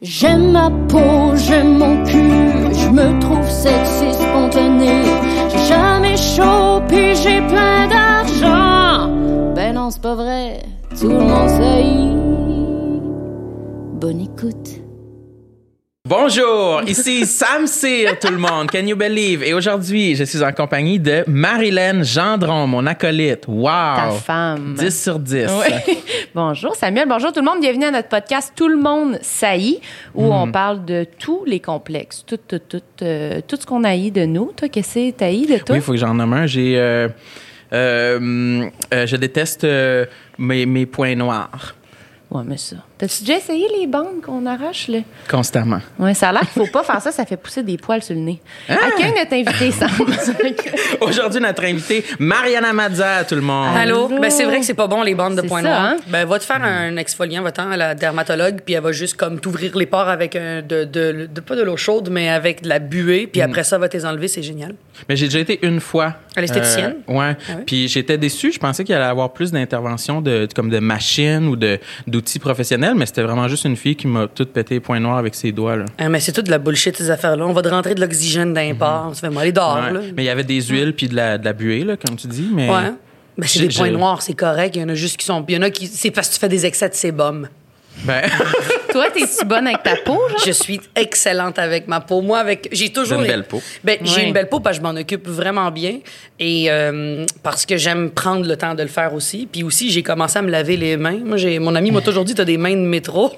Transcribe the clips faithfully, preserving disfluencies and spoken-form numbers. J'aime ma peau, j'aime mon cul, je me trouve sexy spontané. J'ai jamais chaud, puis j'ai plein d'argent. Ben non, c'est pas vrai, tout le monde sait. Bonne écoute. Bonjour, ici Sam Cyr, tout le monde. Can you believe? Et aujourd'hui, je suis en compagnie de Marilyn Gendron, mon acolyte. Wow! Ta femme. dix sur dix. Oui. Bonjour Samuel, bonjour tout le monde. Bienvenue à notre podcast Tout le monde saillit, où mm. on parle de tous les complexes, tout, tout, tout, euh, tout ce qu'on haït de nous. Toi, qu'est-ce que tu haïs de toi? Oui, il faut que j'en nomme un. J'ai, euh, euh, euh, je déteste euh, mes, mes points noirs. Ouais, mais ça. T'as-tu déjà essayé les bandes qu'on arrache, là? Constamment. Oui, ça a l'air qu'il ne faut pas faire ça, ça fait pousser des poils sur le nez. Ah! Accueille notre invité, Sam. Aujourd'hui, notre invité, Mariana Mazza, tout le monde. Allô? Allô? Ben, c'est vrai que c'est pas bon, les bandes de points noirs. Hein? Ben, va te faire un exfoliant, va-t'en à la dermatologue, puis elle va juste comme t'ouvrir les pores avec un, de, de, de, pas de l'eau chaude, mais avec de la buée, puis mm. après ça, va te les enlever, c'est génial. Mais j'ai déjà été une fois. À l'esthéticienne? Euh, ouais. Ah oui. Puis j'étais déçue, je pensais qu'il allait y avoir plus d'interventions de, comme de machines ou de, d'outils professionnels, mais c'était vraiment juste une fille qui m'a toute pété les points noirs avec ses doigts. Là. Ah, mais c'est toute de la bullshit, ces affaires-là. On va te rentrer de l'oxygène dans les pores. Ça fait mal, les dehors. Ouais. Là. Mais il y avait des huiles puis de la, de la buée, là, comme tu dis. Mais... ouais. Ben, c'est des points noirs, c'est correct. Il y en a juste qui sont. Il y en a qui. C'est parce que tu fais des excès de sébum. Ben. Toi, t'es-tu bonne avec ta peau, genre? Je suis excellente avec ma peau. Moi, avec. J'ai toujours. J'ai une belle peau. Ben, oui. J'ai une belle peau parce que je m'en occupe vraiment bien. Et euh, parce que j'aime prendre le temps de le faire aussi. Puis aussi, j'ai commencé à me laver les mains. Moi, j'ai... mon ami m'a toujours dit, t'as des mains de métro.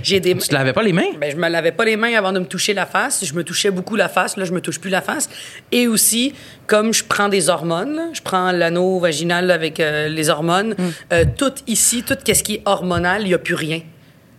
J'ai des... Tu te lavais pas les mains? Ben, je me lavais pas les mains avant de me toucher la face. Je me touchais beaucoup la face. Là, je me touche plus la face. Et aussi, comme je prends des hormones, là, je prends l'anneau vaginal avec euh, les hormones, mm. euh, tout ici, tout ce qui est hormonal, il n'y a plus rien.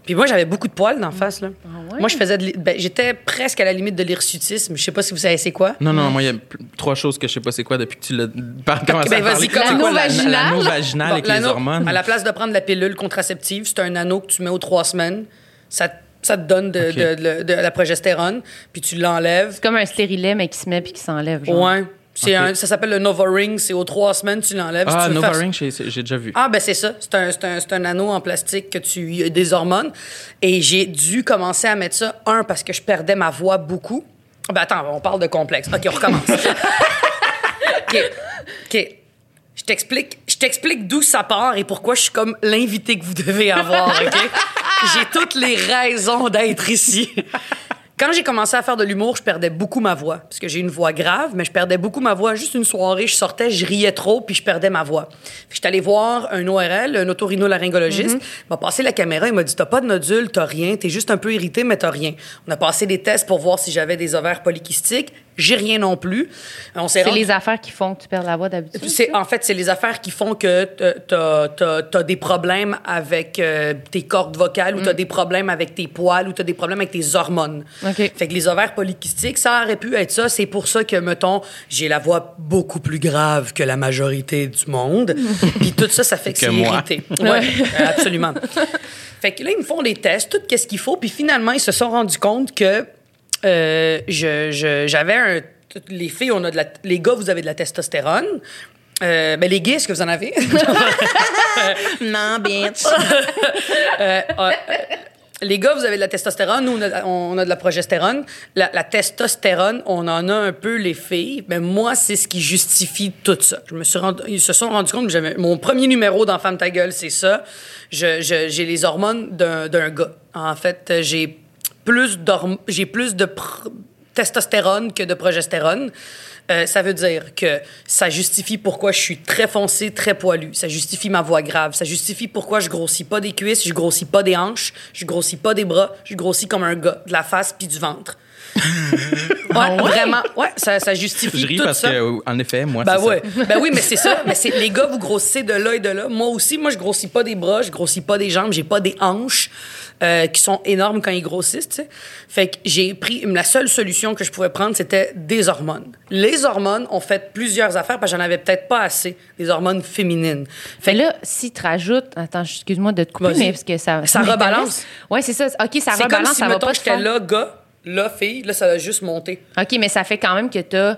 Puis moi, j'avais beaucoup de poils d'en face, là. Ah ouais? Moi, je faisais de, ben, j'étais presque à la limite de l'hirsutisme. Je sais pas si vous savez c'est quoi. Non, non, moi, il y a trois choses que je sais pas c'est quoi depuis que tu l'as commencé ben, à parler. L'anneau vaginal. L'anneau vaginal bon, avec les hormones. À la place de prendre la pilule contraceptive, c'est un anneau que tu mets aux trois semaines. Ça te Ça te donne de, okay. de, de, de, de la progestérone, puis tu l'enlèves. C'est comme un stérilet, mais qui se met puis qui s'enlève. Genre. Ouais. C'est okay. un, ça s'appelle le Nuvaring. C'est aux trois semaines, tu l'enlèves. Ah, si Nuvaring, faire... j'ai, j'ai déjà vu. Ah, ben c'est ça. C'est un, c'est un, c'est un anneau en plastique que tu... y a des hormones. Et j'ai dû commencer à mettre ça, un, parce que je perdais ma voix beaucoup. Ben attends, on parle de complexe. OK, on recommence. OK. OK. Je t'explique, je t'explique d'où ça part et pourquoi je suis comme l'invité que vous devez avoir, OK? J'ai toutes les raisons d'être ici. Quand j'ai commencé à faire de l'humour, je perdais beaucoup ma voix. Parce que j'ai une voix grave, mais je perdais beaucoup ma voix. Juste une soirée, je sortais, je riais trop, puis je perdais ma voix. Je suis allée voir un O R L, un otorhinolaryngologiste. Mm-hmm. Il m'a passé la caméra, il m'a dit « T'as pas de nodule, t'as rien, t'es juste un peu irrité, mais t'as rien. » On a passé des tests pour voir si j'avais des ovaires polykystiques. J'ai rien non plus. On s'est c'est rendu... les affaires qui font que tu perds la voix d'habitude? C'est, en fait, c'est les affaires qui font que t'as, t'as, t'as des problèmes avec euh, tes cordes vocales, mm. ou t'as des problèmes avec tes poils, ou t'as des problèmes avec tes hormones. Okay. Fait que les ovaires polykystiques, ça aurait pu être ça. C'est pour ça que, mettons, j'ai la voix beaucoup plus grave que la majorité du monde. Puis tout ça, ça fait que, que c'est moi. Irrité. Ouais, absolument. Fait que là, ils me font des tests, tout qu'est-ce qu'il faut. Puis finalement, ils se sont rendus compte que Euh, je, je, j'avais un... Les filles, on a de la... Les gars, vous avez de la testostérone. Euh, ben, les gays, est-ce que vous en avez? Non, bitch. euh, euh, les gars, vous avez de la testostérone. Nous, on a, on a de la progestérone. La, la testostérone, on en a un peu les filles. Mais moi, c'est ce qui justifie tout ça. Je me suis rendu, ils se sont rendus compte que j'avais... Mon premier numéro dans Femme ta gueule, c'est ça. Je, je, j'ai les hormones d'un, d'un gars. En fait, j'ai... Plus j'ai plus de pr- testostérone que de progestérone. Euh, ça veut dire que ça justifie pourquoi je suis très foncée, très poilue. Ça justifie ma voix grave. Ça justifie pourquoi je grossis pas des cuisses, je grossis pas des hanches, je grossis pas des bras, je grossis comme un gars, de la face puis du ventre. Ouais, ouais, vraiment. Ouais, ça, ça justifie je ris tout parce ça. Que, en effet, moi, ben c'est ouais. ça. Ben oui, mais c'est ça. Mais c'est, les gars, vous grossissez de là et de là. Moi aussi, moi, je grossis pas des bras, je grossis pas des jambes, j'ai pas des hanches euh, qui sont énormes quand ils grossissent. T'sais. Fait que j'ai pris... La seule solution que je pouvais prendre, c'était des hormones. Les hormones ont fait plusieurs affaires parce que j'en avais peut-être pas assez. Les hormones féminines. Fait mais là, si tu rajoutes... Attends, excuse-moi de te couper, vas-y. Mais parce que ça... Ça rebalance? Oui, c'est ça. OK, ça c'est rebalance, comme si, ça va mettons, pas te faire. Là, gars... Là, fille, là, ça a juste monté. OK, mais ça fait quand même que t'as,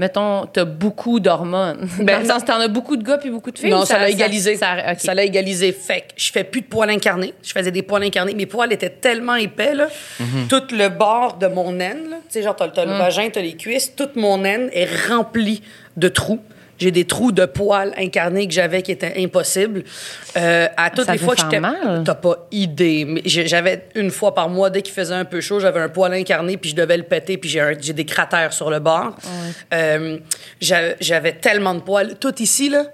mettons, t'as beaucoup d'hormones? Ben, dans le sens, t'en as beaucoup de gars puis beaucoup de filles? Non, ça, ça l'a égalisé. Ça, ça, okay. ça l'a égalisé. Fait que je fais plus de poils incarnés. Je faisais des poils incarnés. Mes poils étaient tellement épais, là. Mm-hmm. Tout le bord de mon naine, là. Tu sais, genre, t'as, t'as mm. le vagin, t'as les cuisses. Toute mon naine est remplie de trous. J'ai des trous de poils incarnés que j'avais qui étaient impossibles. Euh, à toutes ça les fois que j'étais... Mal. T'as pas idée. Mais j'avais une fois par mois, dès qu'il faisait un peu chaud, j'avais un poil incarné, puis je devais le péter, puis j'ai, un, j'ai des cratères sur le bord. Ouais. Euh, j'avais, j'avais tellement de poils. Tout ici, là.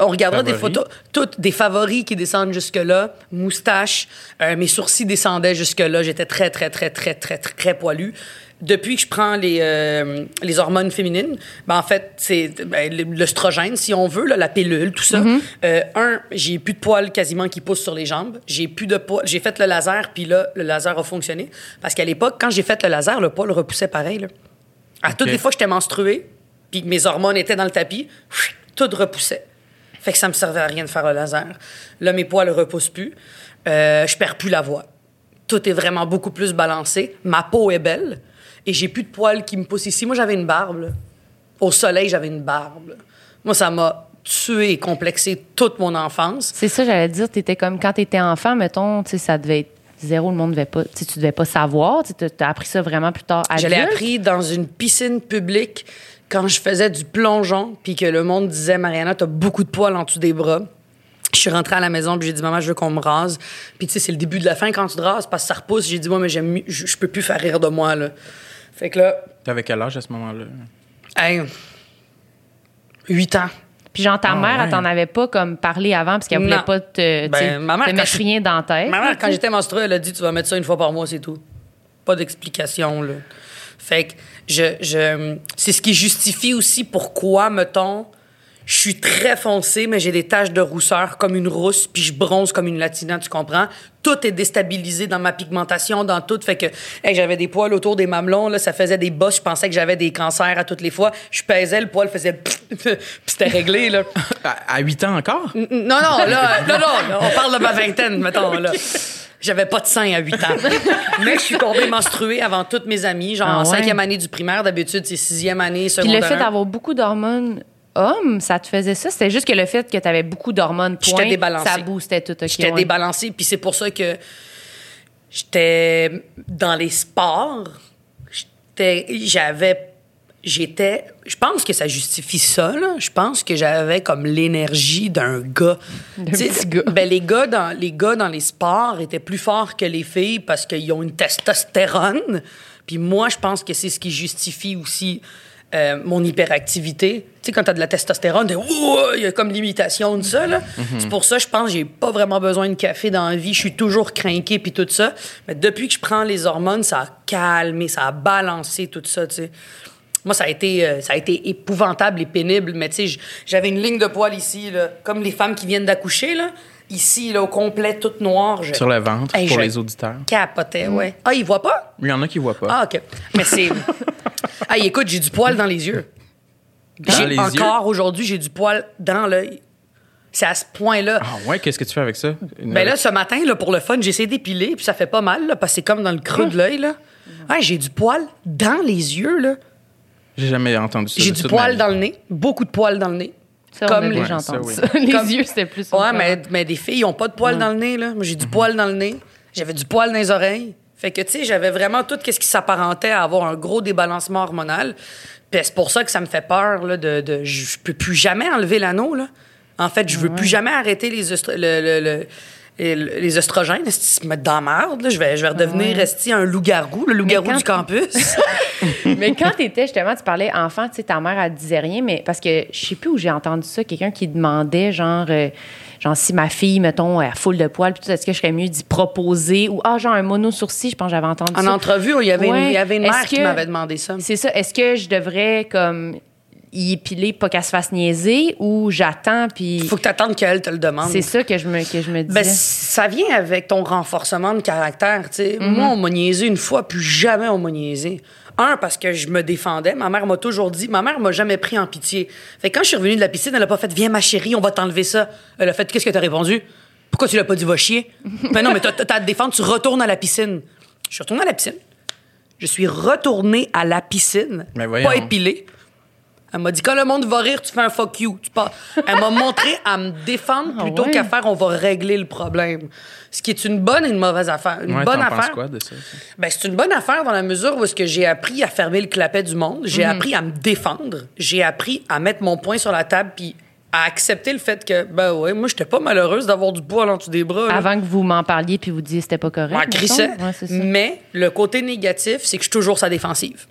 On regardera favoris. Des photos. Toutes des favoris qui descendent jusque-là. Moustache. Euh, mes sourcils descendaient jusque-là. J'étais très, très, très, très, très, très, très poilue. Depuis que je prends les, euh, les hormones féminines, ben en fait, c'est ben, l'œstrogène, si on veut, là, la pilule, tout ça. Mm-hmm. Euh, un, j'ai plus de poils quasiment qui poussent sur les jambes. J'ai plus de poils. J'ai fait le laser, puis là, le laser a fonctionné. Parce qu'à l'époque, quand j'ai fait le laser, le poil repoussait pareil. Là. À okay. toutes les fois que j'étais menstruée, puis mes hormones étaient dans le tapis, pff, tout repoussait. Fait que ça me servait à rien de faire le laser. Là, mes poils ne repoussent plus. Euh, je perds plus la voix. Tout est vraiment beaucoup plus balancé. Ma peau est belle. Et j'ai plus de poils qui me poussent ici. Moi, j'avais une barbe. Là. Au soleil, j'avais une barbe. Là. Moi, ça m'a tué et complexé toute mon enfance. C'est ça, j'allais dire. T'étais comme quand t'étais enfant, mettons, tu sais, ça devait être zéro, le monde devait pas... Tu devais pas savoir. T'as appris ça vraiment plus tard. Adulte. Je l'ai appris dans une piscine publique quand je faisais du plongeon, puis que le monde disait, Mariana, t'as beaucoup de poils en dessous des bras. Je suis rentrée à la maison, puis j'ai dit, maman, je veux qu'on me rase. Puis tu sais, c'est le début de la fin quand tu te rases, parce que ça repousse. J'ai dit, moi, mais j'aime, je, je peux plus faire rire de moi, là. Fait que là... T'avais quel âge à ce moment-là? Hey, huit ans. Puis genre, ta oh, mère, ouais. elle t'en avait pas comme parlé avant parce qu'elle non. voulait pas te, ben, maman, te mettre je... rien dans la tête. Ma mère, quand j'étais menstruée, elle a dit, tu vas mettre ça une fois par mois, c'est tout. Pas d'explication, là. Fait que je, je... c'est ce qui justifie aussi pourquoi, mettons, je suis très foncée, mais j'ai des taches de rousseur comme une rousse, puis je bronze comme une latina, tu comprends? Tout est déstabilisé dans ma pigmentation, dans tout. Fait que hey, j'avais des poils autour des mamelons, là, ça faisait des bosses. Je pensais que j'avais des cancers à toutes les fois. Je pesais, le poil faisait... Pff, pff, c'était réglé, là. À, à huit ans encore? N- non, non, là, non, non, là, on parle de ma vingtaine, mettons, là. J'avais pas de seins à huit ans. Mais je suis tombée menstruée avant toutes mes amies, genre ah, en cinquième ouais. année du primaire. D'habitude, c'est sixième année, secondaire. Puis le fait d'avoir beaucoup d'hormones... Homme, ça te faisait ça? C'était juste que le fait que t'avais beaucoup d'hormones, point, j'étais débalancée. Ça boostait tout. Okay, j'étais ouais. débalancée, puis c'est pour ça que j'étais dans les sports, j'étais, j'avais, j'étais, je pense que ça justifie ça, là. Je pense que j'avais comme l'énergie d'un gars. D'un petit gars. Ben, les gars dans, les gars dans les sports étaient plus forts que les filles parce qu'ils ont une testostérone, puis moi, je pense que c'est ce qui justifie aussi... Euh, mon hyperactivité. Tu sais, quand t'as de la testostérone, il y a comme l'imitation de ça, là. Mm-hmm. C'est pour ça, je pense, j'ai pas vraiment besoin de café dans la vie. Je suis toujours crinquée, puis tout ça. Mais depuis que je prends les hormones, ça a calmé, ça a balancé tout ça, tu sais. Moi, ça a été, euh, ça a été épouvantable et pénible, mais tu sais, j'avais une ligne de poils ici, là, comme les femmes qui viennent d'accoucher, là. Ici, là, au complet, toute noire. Je... Sur le ventre, hey, pour je... les auditeurs. Capotait, ouais. Ah, ils voient pas? Il y en a qui voient pas. Ah, OK. Mais c'est... Ah, écoute, j'ai du poil dans les yeux. Dans j'ai, les encore yeux? Aujourd'hui, j'ai du poil dans l'œil. C'est à ce point-là. Ah ouais, qu'est-ce que tu fais avec ça? Une... Ben là, ce matin, là, pour le fun, j'ai essayé d'épiler, puis ça fait pas mal, là, parce que c'est comme dans le creux hum. de l'œil, là. Hum. Ouais, j'ai du poil dans les yeux, là. J'ai jamais entendu ça. J'ai du poil dans le nez, beaucoup de poils dans le nez. Ça, comme les, ouais, ça, oui. les comme... yeux, c'était plus... Ouais, mais, mais des filles, ils n'ont pas de poils ouais. dans le nez, là. Moi, j'ai du mm-hmm. poil dans le nez. J'avais du poil dans les oreilles. Fait que, tu sais, j'avais vraiment tout ce qui s'apparentait à avoir un gros débalancement hormonal. Puis c'est pour ça que ça me fait peur, là, de... de... Je peux plus jamais enlever l'anneau, là. En fait, je veux ouais. plus jamais arrêter les oestro... le, le, le... les oestrogènes. Ils se mettent dans la merde, là. Je vais, je vais redevenir ouais. rester un loup-garou, le loup-garou du campus. Mais quand t'étais, justement, tu parlais enfant, tu sais, ta mère, elle disait rien, mais parce que je sais plus où j'ai entendu ça, quelqu'un qui demandait, genre, euh, genre si ma fille, mettons, elle a foule de poils, pis tout, est-ce que je serais mieux d'y proposer? Ou, ah, genre, un mono-sourcil, je pense que j'avais entendu en ça. En entrevue, il y avait ouais. une, il y avait une mère que, qui m'avait demandé ça. C'est ça. Est-ce que je devrais, comme, y épiler, pas qu'elle se fasse niaiser, ou j'attends, puis... Faut que t'attendes qu'elle te le demande. C'est ça que je me, que je me disais. Ben, ça vient avec ton renforcement de caractère, tu sais. Mm-hmm. Moi, on m'a niaisé une fois, puis jamais on m'a niaisé. Un, parce que je me défendais. Ma mère m'a toujours dit... Ma mère m'a jamais pris en pitié. Fait que quand je suis revenue de la piscine, elle a pas fait « Viens, ma chérie, on va t'enlever ça. » Elle a fait « Qu'est-ce que t'as répondu? Pourquoi tu l'as pas dit « Va chier? » Ben non, mais t'as, t'as à te défendre, tu retournes à la piscine. Je suis retournée à la piscine. Je suis retournée à la piscine, pas épilée. Elle m'a dit, quand le monde va rire, tu fais un fuck you. Tu pars. Elle m'a montré à me défendre plutôt ah ouais. qu'à faire on va régler le problème. Ce qui est une bonne et une mauvaise affaire. Une ouais, bonne affaire. Penses quoi de ça? Ben, c'est une bonne affaire dans la mesure où est-ce que j'ai appris à fermer le clapet du monde. J'ai mm. appris à me défendre. J'ai appris à mettre mon poing sur la table puis à accepter le fait que, ben ouais, moi, j'étais pas malheureuse d'avoir du poil en dessous des bras. Là. Avant que vous m'en parliez puis vous disiez c'était pas correct. Ben, crissait. Ouais, c'est ça. Mais le côté négatif, c'est que je suis toujours sa défensive.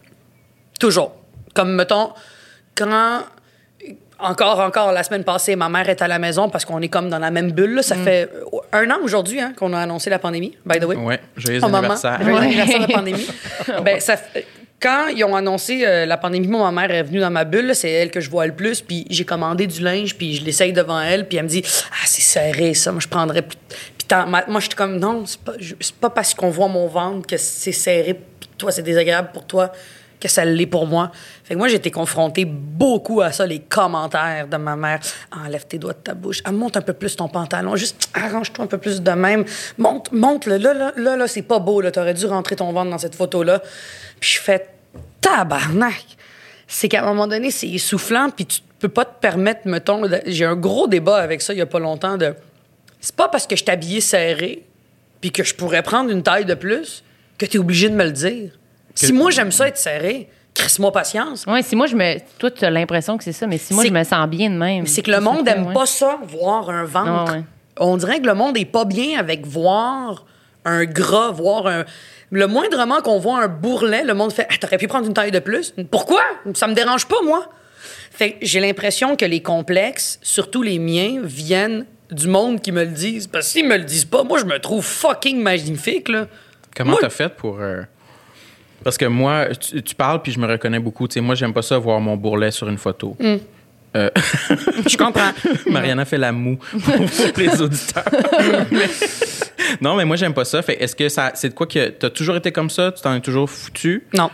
Toujours. Comme, mettons... Quand, encore, encore, la semaine passée, ma mère est à la maison parce qu'on est comme dans la même bulle. Là. Ça mm. fait un an aujourd'hui hein, qu'on a annoncé la pandémie, by the way. Oui, joyeux oh, anniversaire. Joyeux ouais. anniversaire de la pandémie. ben, ça, quand ils ont annoncé euh, la pandémie, moi, ma mère est venue dans ma bulle. Là, c'est elle que je vois le plus. Puis j'ai commandé du linge, puis je l'essaye devant elle. Puis elle me dit, ah, c'est serré ça, moi, je prendrais plus... Puis ma, moi, j'étais comme, non, c'est pas, c'est pas parce qu'on voit mon ventre que c'est serré. Puis toi, c'est désagréable pour toi. Que ça l'est pour moi. Fait que moi, j'ai été confrontée beaucoup à ça, les commentaires de ma mère. Enlève tes doigts de ta bouche. Ah, monte un peu plus ton pantalon. Juste arrange-toi un peu plus de même. Monte, monte-le. Là, là, là, là c'est pas beau. Là. T'aurais dû rentrer ton ventre dans cette photo-là. Puis je fais tabarnak. C'est qu'à un moment donné, c'est essoufflant, puis tu peux pas te permettre, mettons... De... J'ai un gros débat avec ça il y a pas longtemps de... C'est pas parce que je t'habillais serré puis que je pourrais prendre une taille de plus que t'es obligé de me le dire. Si moi, j'aime ça être serré, crisse-moi patience. Oui, si moi, je me... Toi, tu as l'impression que c'est ça, mais si moi, c'est... je me sens bien de même. Mais c'est que le monde n'aime ouais. pas ça, voir un ventre. Oh, ouais. On dirait que le monde n'est pas bien avec voir un gras, voir un... Le moindrement qu'on voit un bourrelet, le monde fait ah, « T'aurais pu prendre une taille de plus? » Pourquoi? Ça me dérange pas, moi. Fait que j'ai l'impression que les complexes, surtout les miens, viennent du monde qui me le disent. Parce que s'ils me le disent pas, moi, je me trouve fucking magnifique, là. Comment moi, t'as fait pour... Euh... Parce que moi, tu, tu parles, puis je me reconnais beaucoup. Tu sais, moi, j'aime pas ça voir mon bourrelet sur une photo. Mm. Euh... je comprends. Mariana fait la moue pour les auditeurs. mais... Non, mais moi, j'aime pas ça. Fait, est-ce que ça, c'est de quoi que t'as toujours été comme ça? Tu t'en es toujours foutu? Non.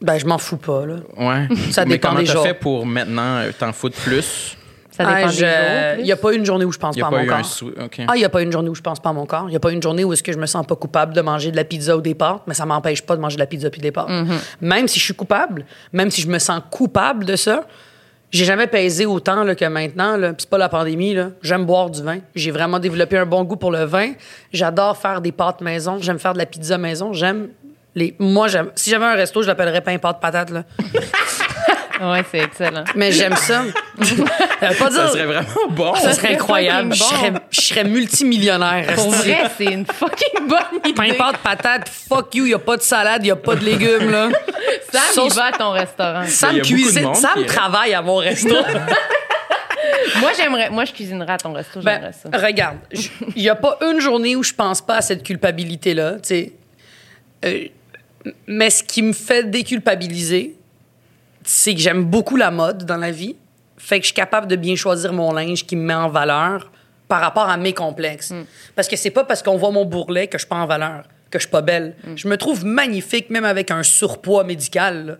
Ben, je m'en fous pas, là. Ouais. Ça dépend des jours. Mais comment t'as jours. Fait pour maintenant t'en foutre plus? Ça dépend ah, des je... jours. Il n'y a pas une journée où je pense pas à mon corps. Sou... Okay. Ah, il n'y a pas une journée où je pense pas à mon corps. Il n'y a pas une journée où est-ce que je me sens pas coupable de manger de la pizza au départ, mais ça m'empêche pas de manger de la pizza puis des pâtes. Mm-hmm. Même si je suis coupable, même si je me sens coupable de ça, j'ai jamais pesé autant là, que maintenant. Là. Puis c'est pas la pandémie. Là. J'aime boire du vin. J'ai vraiment développé un bon goût pour le vin. J'adore faire des pâtes maison. J'aime faire de la pizza maison. J'aime les. Moi, j'aime. Si j'avais un resto, je l'appellerais pain pâte patate là. Ouais, c'est excellent. Mais j'aime ça. ça, pas dire... ça serait vraiment bon. Ça serait incroyable. Je serais, je serais multimillionnaire. Pour vrai, c'est une fucking bonne idée. Pain, pâte, patate, fuck you. Il n'y a pas de salade, il n'y a pas de légumes. Là. Sam, Sauce... il va à ton restaurant. Sam cuisine. Sam travaille à mon resto. Moi, j'aimerais, moi, je cuisinerais à ton resto. J'aimerais ben, ça. Regarde, il n'y a pas une journée où je ne pense pas à cette culpabilité-là. Tu sais. Euh, mais ce qui me fait déculpabiliser, c'est que j'aime beaucoup la mode dans la vie. Fait que je suis capable de bien choisir mon linge qui me met en valeur par rapport à mes complexes. Mm. Parce que c'est pas parce qu'on voit mon bourrelet que je suis pas en valeur, que je suis pas belle. Mm. Je me trouve magnifique, même avec un surpoids médical. Là.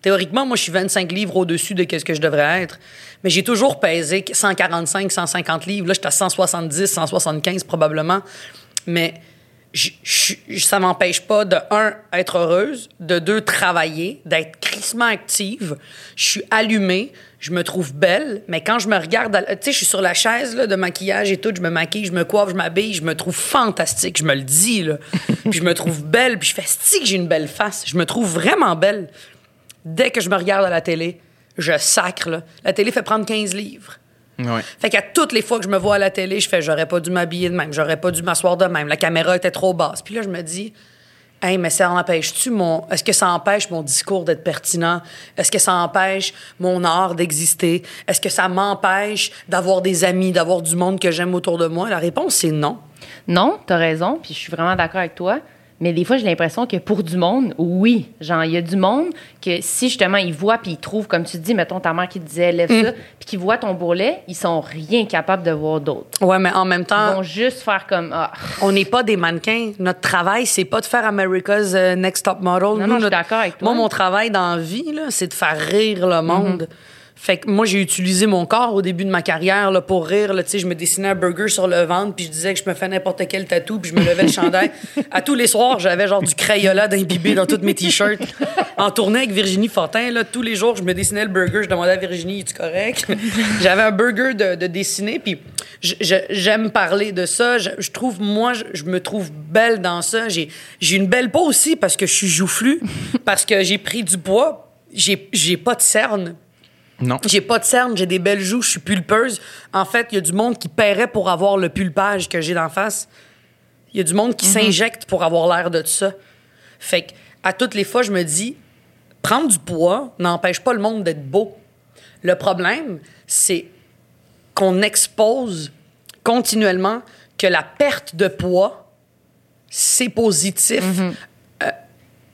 Théoriquement, moi, je suis vingt-cinq livres au-dessus de ce que je devrais être. Mais j'ai toujours pesé cent quarante-cinq, cent cinquante livres. Là, je suis à cent soixante-dix, cent soixante-quinze probablement. Mais je, je, ça m'empêche pas de, un, être heureuse, de deux, travailler, d'être crissement active. Je suis allumée, je me trouve belle, mais quand je me regarde, tu sais, je suis sur la chaise là, de maquillage et tout, je me maquille, je me coiffe, je m'habille, je me trouve fantastique, je me le dis, là. Puis je me trouve belle, puis je fais si que j'ai une belle face, je me trouve vraiment belle. Dès que je me regarde à la télé, je sacre, là. La télé fait prendre quinze livres. Ouais. Fait qu'à toutes les fois que je me vois à la télé, je fais j'aurais pas dû m'habiller de même, j'aurais pas dû m'asseoir de même, la caméra était trop basse. Puis là, je me dis, hey, mais ça empêche-tu mon. Est-ce que ça empêche mon discours d'être pertinent? Est-ce que ça empêche mon art d'exister? Est-ce que ça m'empêche d'avoir des amis, d'avoir du monde que j'aime autour de moi? La réponse, c'est non. Non, t'as raison, puis je suis vraiment d'accord avec toi. Mais des fois, j'ai l'impression que pour du monde, oui, genre, il y a du monde que si, justement, ils voient puis ils trouvent, comme tu dis, mettons ta mère qui te disait « lève mm. ça », puis qu'ils voient ton bourrelet, ils sont rien capables de voir d'autres. Ouais, mais en même temps... Ils vont juste faire comme... Ah. On n'est pas des mannequins. Notre travail, c'est pas de faire « America's Next Top Model ». Non, non, Nous, je suis notre... d'accord avec toi. Moi, mon travail dans la vie, là, c'est de faire rire le monde. Mm-hmm. Fait que moi, j'ai utilisé mon corps au début de ma carrière là, pour rire. Là, je me dessinais un burger sur le ventre, puis je disais que je me fais n'importe quel tatou, puis je me levais le chandail. À tous les soirs, j'avais genre du crayola d'imbibé dans tous mes T-shirts. En tournée avec Virginie Fortin, là, tous les jours, je me dessinais le burger. Je demandais à Virginie, es-tu correct? J'avais un burger de, de dessiné, puis je, je, j'aime parler de ça. Je, je trouve, moi, je, je me trouve belle dans ça. J'ai, j'ai une belle peau aussi parce que je suis joufflue, parce que j'ai pris du poids. J'ai, j'ai pas de cernes. Non. J'ai pas de cernes, j'ai des belles joues, je suis pulpeuse. En fait, il y a du monde qui paierait pour avoir le pulpage que j'ai d'en face. Il y a du monde qui mm-hmm. s'injecte pour avoir l'air de tout ça. Fait que, à toutes les fois, je me dis, prendre du poids n'empêche pas le monde d'être beau. Le problème, c'est qu'on expose continuellement que la perte de poids, c'est positif mm-hmm. euh,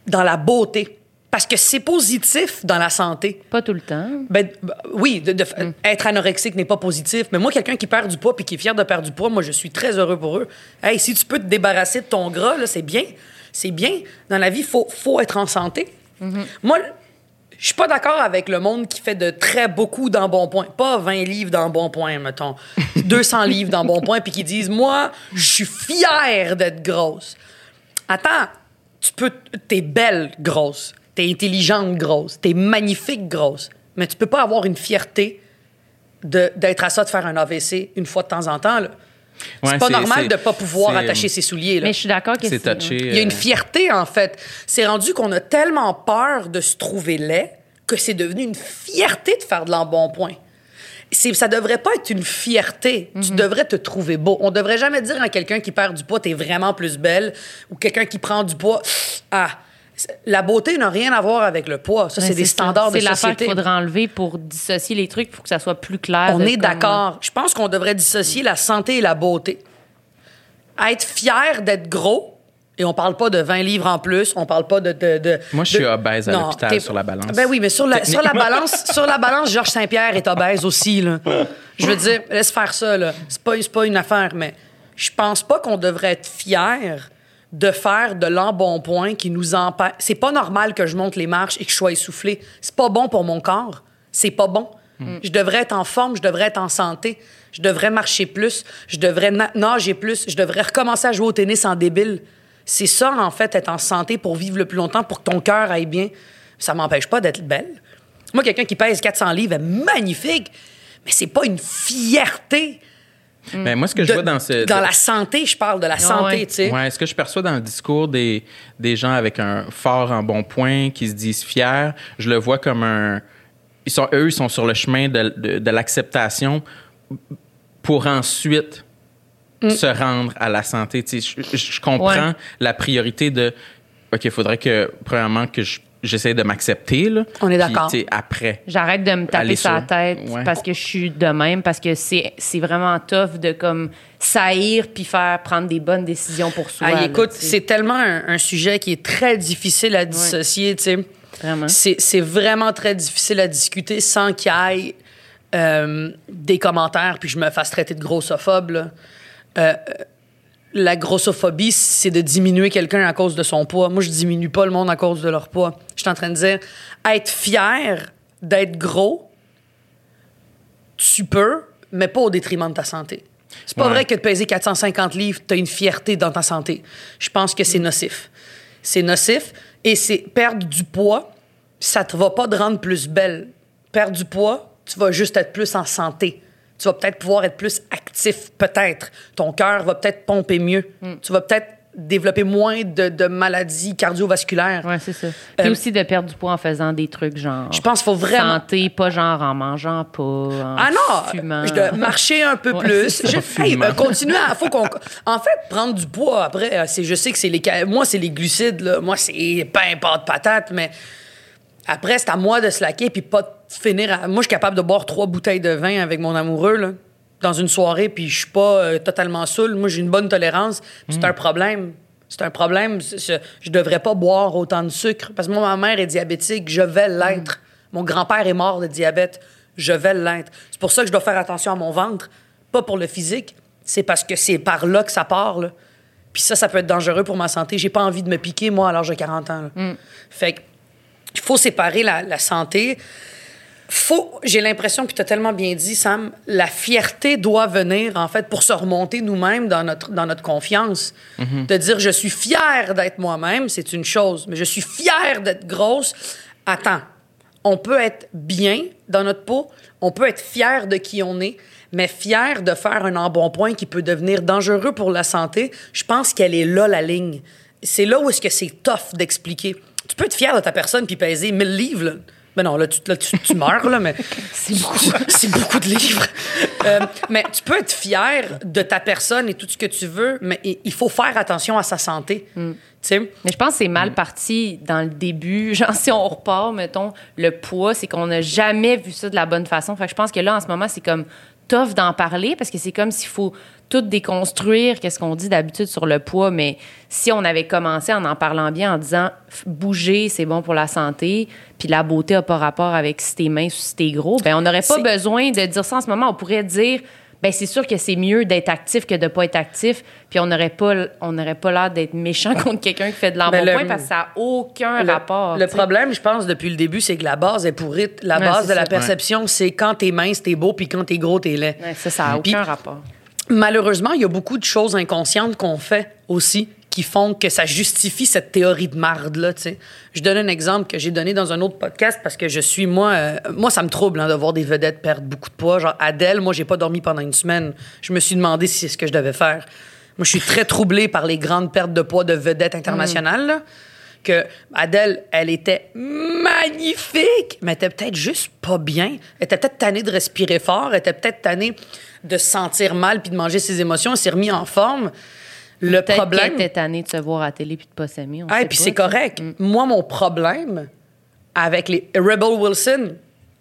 dans la beauté. Parce que c'est positif dans la santé. Pas tout le temps. Ben, ben oui, de, de, mm. être anorexique n'est pas positif. Mais moi, quelqu'un qui perd du poids puis qui est fier de perdre du poids, moi, je suis très heureux pour eux. Hey, si tu peux te débarrasser de ton gras, là, c'est bien. C'est bien. Dans la vie, il faut, faut être en santé. Mm-hmm. Moi, je suis pas d'accord avec le monde qui fait de très beaucoup dans bon point. Pas vingt livres dans bon point, mettons. deux cents livres dans bon point puis qui disent « Moi, je suis fière d'être grosse. » Attends, tu peux... T'es belle, grosse. T'es intelligente grosse, t'es magnifique grosse, mais tu peux pas avoir une fierté de, d'être à ça de faire un A V C une fois de temps en temps. Là. C'est ouais, pas c'est, normal c'est, de pas pouvoir attacher ses souliers. Là. Mais je suis d'accord que c'est... c'est touché, il y a une fierté, en fait. C'est rendu qu'on a tellement peur de se trouver laid que c'est devenu une fierté de faire de l'embonpoint. C'est, ça devrait pas être une fierté. Mm-hmm. Tu devrais te trouver beau. On devrait jamais dire à quelqu'un qui perd du poids « t'es vraiment plus belle » ou quelqu'un qui prend du poids « ah ». La beauté n'a rien à voir avec le poids. Ça, c'est, c'est des standards ça. de c'est société. C'est l'affaire qu'il faudrait enlever pour dissocier les trucs pour que ça soit plus clair. On est d'accord. On... Je pense qu'on devrait dissocier la santé et la beauté. Être fier d'être gros, et on parle pas de vingt livres en plus, on parle pas de... de, de Moi, je de... suis obèse à non, l'hôpital t'es... sur la balance. Ben oui, mais sur la, sur la balance, sur la balance, Georges Saint-Pierre est obèse aussi. Là. Je veux dire, laisse faire ça. Là. C'est pas, c'est pas une affaire, mais je pense pas qu'on devrait être fier de faire de l'embonpoint qui nous empêche. C'est pas normal que je monte les marches et que je sois essoufflée. C'est pas bon pour mon corps. C'est pas bon. Mm. Je devrais être en forme, je devrais être en santé, je devrais marcher plus, je devrais na- nager plus, je devrais recommencer à jouer au tennis en débile. C'est ça, en fait, être en santé pour vivre le plus longtemps, pour que ton cœur aille bien. Ça m'empêche pas d'être belle. Moi, quelqu'un qui pèse quatre cents livres est magnifique, mais c'est pas une fierté. Mais moi, ce que de, je vois dans ce... Dans de... la santé, je parle de la santé, ouais. tu sais. Oui, ce que je perçois dans le discours des, des gens avec un fort embonpoint, qui se disent fiers, je le vois comme un... Ils sont, eux, ils sont sur le chemin de, de, de l'acceptation pour ensuite mm. se rendre à la santé. Tu sais, je, je comprends ouais. la priorité de... OK, il faudrait que, premièrement, que je... J'essaie de m'accepter, là. On est d'accord. Puis, après. J'arrête de me taper sur la tête ouais. parce que je suis de même, parce que c'est, c'est vraiment tough de, comme, saillir puis faire prendre des bonnes décisions pour soi. Ah, écoute, là, c'est tellement un, un sujet qui est très difficile à dissocier, ouais. tu sais. Vraiment. C'est, c'est vraiment très difficile à discuter sans qu'il y ait euh, des commentaires puis je me fasse traiter de grossophobe, là. Euh, La grossophobie, c'est de diminuer quelqu'un à cause de son poids. Moi, je diminue pas le monde à cause de leur poids. Je suis en train de dire, être fier d'être gros, tu peux, mais pas au détriment de ta santé. C'est pas ouais. vrai que de peser quatre cent cinquante livres, t'as une fierté dans ta santé. Je pense que c'est nocif. C'est nocif et c'est perdre du poids, ça te va pas te rendre plus belle. Perdre du poids, tu vas juste être plus en santé. Tu vas peut-être pouvoir être plus actif, peut-être. Ton cœur va peut-être pomper mieux. Mm. Tu vas peut-être développer moins de, de maladies cardiovasculaires. Oui, c'est ça. Puis euh, aussi de perdre du poids en faisant des trucs genre... Je pense qu'il faut vraiment... Santé, pas genre en mangeant pas, en ah non, fumant. Je dois marcher un peu ouais, plus. Je hey, euh, continue à... Faut qu'on... En fait, prendre du poids, après, c'est, je sais que c'est les... Moi, c'est les glucides, là. Moi, c'est pain, pâte, patate, mais... Après, c'est à moi de slacker puis pas finir... À... Moi, je suis capable de boire trois bouteilles de vin avec mon amoureux là, dans une soirée puis je suis pas euh, totalement saoul. Moi, j'ai une bonne tolérance. Mmh. C'est un problème. C'est un problème. C'est, c'est, je devrais pas boire autant de sucre. Parce que moi, ma mère est diabétique. Je vais l'être. Mmh. Mon grand-père est mort de diabète. Je vais l'être. C'est pour ça que je dois faire attention à mon ventre. Pas pour le physique. C'est parce que c'est par là que ça part. Là. Puis ça, ça peut être dangereux pour ma santé. J'ai pas envie de me piquer, moi, à l'âge de quarante ans. Là. Mmh. Fait que... Il faut séparer la, la santé faut, j'ai l'impression, puis tu as tellement bien dit, Sam, la fierté doit venir, en fait, pour se remonter nous-mêmes dans notre, dans notre confiance. Mm-hmm. De dire, je suis fière d'être moi-même, c'est une chose, mais je suis fière d'être grosse. Attends, on peut être bien dans notre peau, on peut être fier de qui on est, mais fier de faire un embonpoint qui peut devenir dangereux pour la santé, je pense qu'elle est là, la ligne. C'est là où est-ce que c'est tough d'expliquer. Tu peux être fier de ta personne puis peser mille livres, là. Ben non, là, tu, là, tu, tu meurs, là, mais... c'est beaucoup. C'est beaucoup de livres. Euh, mais tu peux être fier de ta personne et tout ce que tu veux, mais il faut faire attention à sa santé. Mm. T'sais? Mais je pense que c'est mal parti dans le début. Genre, si on repart, mettons, le poids, c'est qu'on n'a jamais vu ça de la bonne façon. Fait que je pense que là, en ce moment, c'est comme tough d'en parler parce que c'est comme s'il faut tout déconstruire, qu'est-ce qu'on dit d'habitude sur le poids, mais si on avait commencé en en parlant bien, en disant « bouger, c'est bon pour la santé », puis la beauté n'a pas rapport avec si t'es mince ou si t'es gros, bien, on n'aurait pas c'est... besoin de dire ça en ce moment. On pourrait dire « bien, c'est sûr que c'est mieux d'être actif que de ne pas être actif », puis on n'aurait pas, on n'aurait pas l'air d'être méchant contre quelqu'un qui fait de l'embonpoint parce que ça n'a aucun le, rapport. Le t'sais. Problème, je pense, depuis le début, c'est que la base est pourrite. La ouais, base de ça. La perception, ouais. C'est quand t'es mince, t'es beau, puis quand t'es gros, t'es laid. Ouais, ça, ça n'a aucun puis, rapport. Malheureusement, il y a beaucoup de choses inconscientes qu'on fait aussi qui font que ça justifie cette théorie de marde-là, tu sais. Je donne un exemple que j'ai donné dans un autre podcast parce que je suis, moi... Euh, moi, ça me trouble hein, de voir des vedettes perdre beaucoup de poids. Genre, Adele, moi, j'ai pas dormi pendant une semaine. Je me suis demandé si c'est ce que je devais faire. Moi, je suis très troublée par les grandes pertes de poids de vedettes internationales, mmh. là, que Adele, elle était magnifique, mais elle était peut-être juste pas bien. Elle était peut-être tannée de respirer fort. Elle était peut-être tannée... de se sentir mal puis de manger ses émotions. Elle s'est remis en forme. Le peut-être problème... Peut-être tannée de se voir à la télé puis de pas s'aimer. Ah, puis c'est correct. Mm. Moi, mon problème avec les... Rebel Wilson,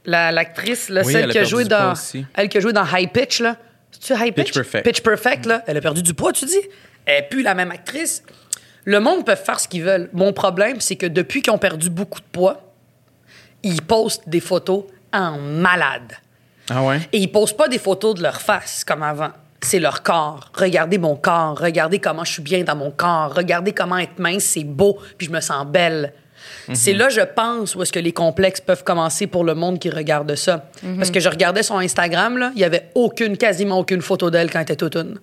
la, l'actrice, là, oui, celle qui a, joué dans... elle qui a joué dans High Pitch, là. C'est-tu High Pitch? Pitch Perfect. Pitch Perfect, là. Elle a perdu du poids, tu dis? Elle n'est plus la même actrice. Le monde peut faire ce qu'ils veulent. Mon problème, c'est que depuis qu'ils ont perdu beaucoup de poids, ils postent des photos en malade. Ah ouais? Et ils posent pas des photos de leur face comme avant. C'est leur corps. Regardez mon corps. Regardez comment je suis bien dans mon corps. Regardez comment être mince, c'est beau, puis je me sens belle. Mm-hmm. C'est là, je pense, où est-ce que les complexes peuvent commencer pour le monde qui regarde ça. Mm-hmm. Parce que je regardais son Instagram, là, il y avait aucune, quasiment aucune photo d'elle quand elle était toute une.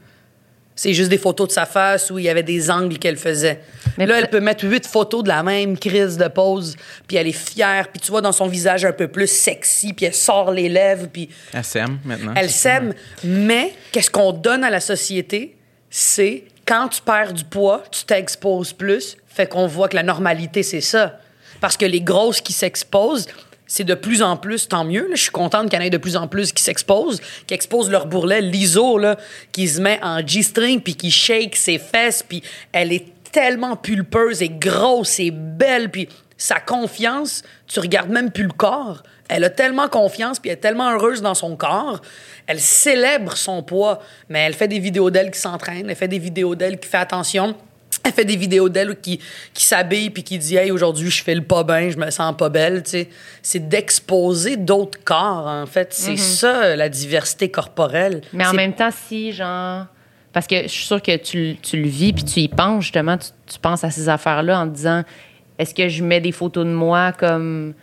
C'est juste des photos de sa face où il y avait des angles qu'elle faisait. Mais là, elle peut mettre huit photos de la même crise de pose, puis elle est fière, puis tu vois dans son visage un peu plus sexy, puis elle sort les lèvres, puis... Elle s'aime, maintenant. Elle s'aime, mais qu'est-ce qu'on donne à la société? C'est quand tu perds du poids, tu t'exposes plus, fait qu'on voit que la normalité, c'est ça. Parce que les grosses qui s'exposent, c'est de plus en plus, tant mieux. Je suis contente qu'il y en ait de plus en plus qui s'exposent, qui exposent leur bourrelet. L'ISO, là, qui se met en G-string, puis qui shake ses fesses, puis elle est tellement pulpeuse et grosse et belle, puis sa confiance, tu regardes même plus le corps. Elle a tellement confiance, puis elle est tellement heureuse dans son corps. Elle célèbre son poids, mais elle fait des vidéos d'elle qui s'entraîne, elle fait des vidéos d'elle qui fait attention... Elle fait des vidéos d'elle qui, qui s'habille puis qui dit « Hey, aujourd'hui, je file pas bien, je me sens pas belle. » C'est d'exposer d'autres corps, en fait. C'est mm-hmm. ça, la diversité corporelle. Mais c'est... en même temps, si, genre... Parce que je suis sûre que tu, tu le vis puis tu y penses, justement. Tu, tu penses à ces affaires-là en te disant « Est-ce que je mets des photos de moi comme... »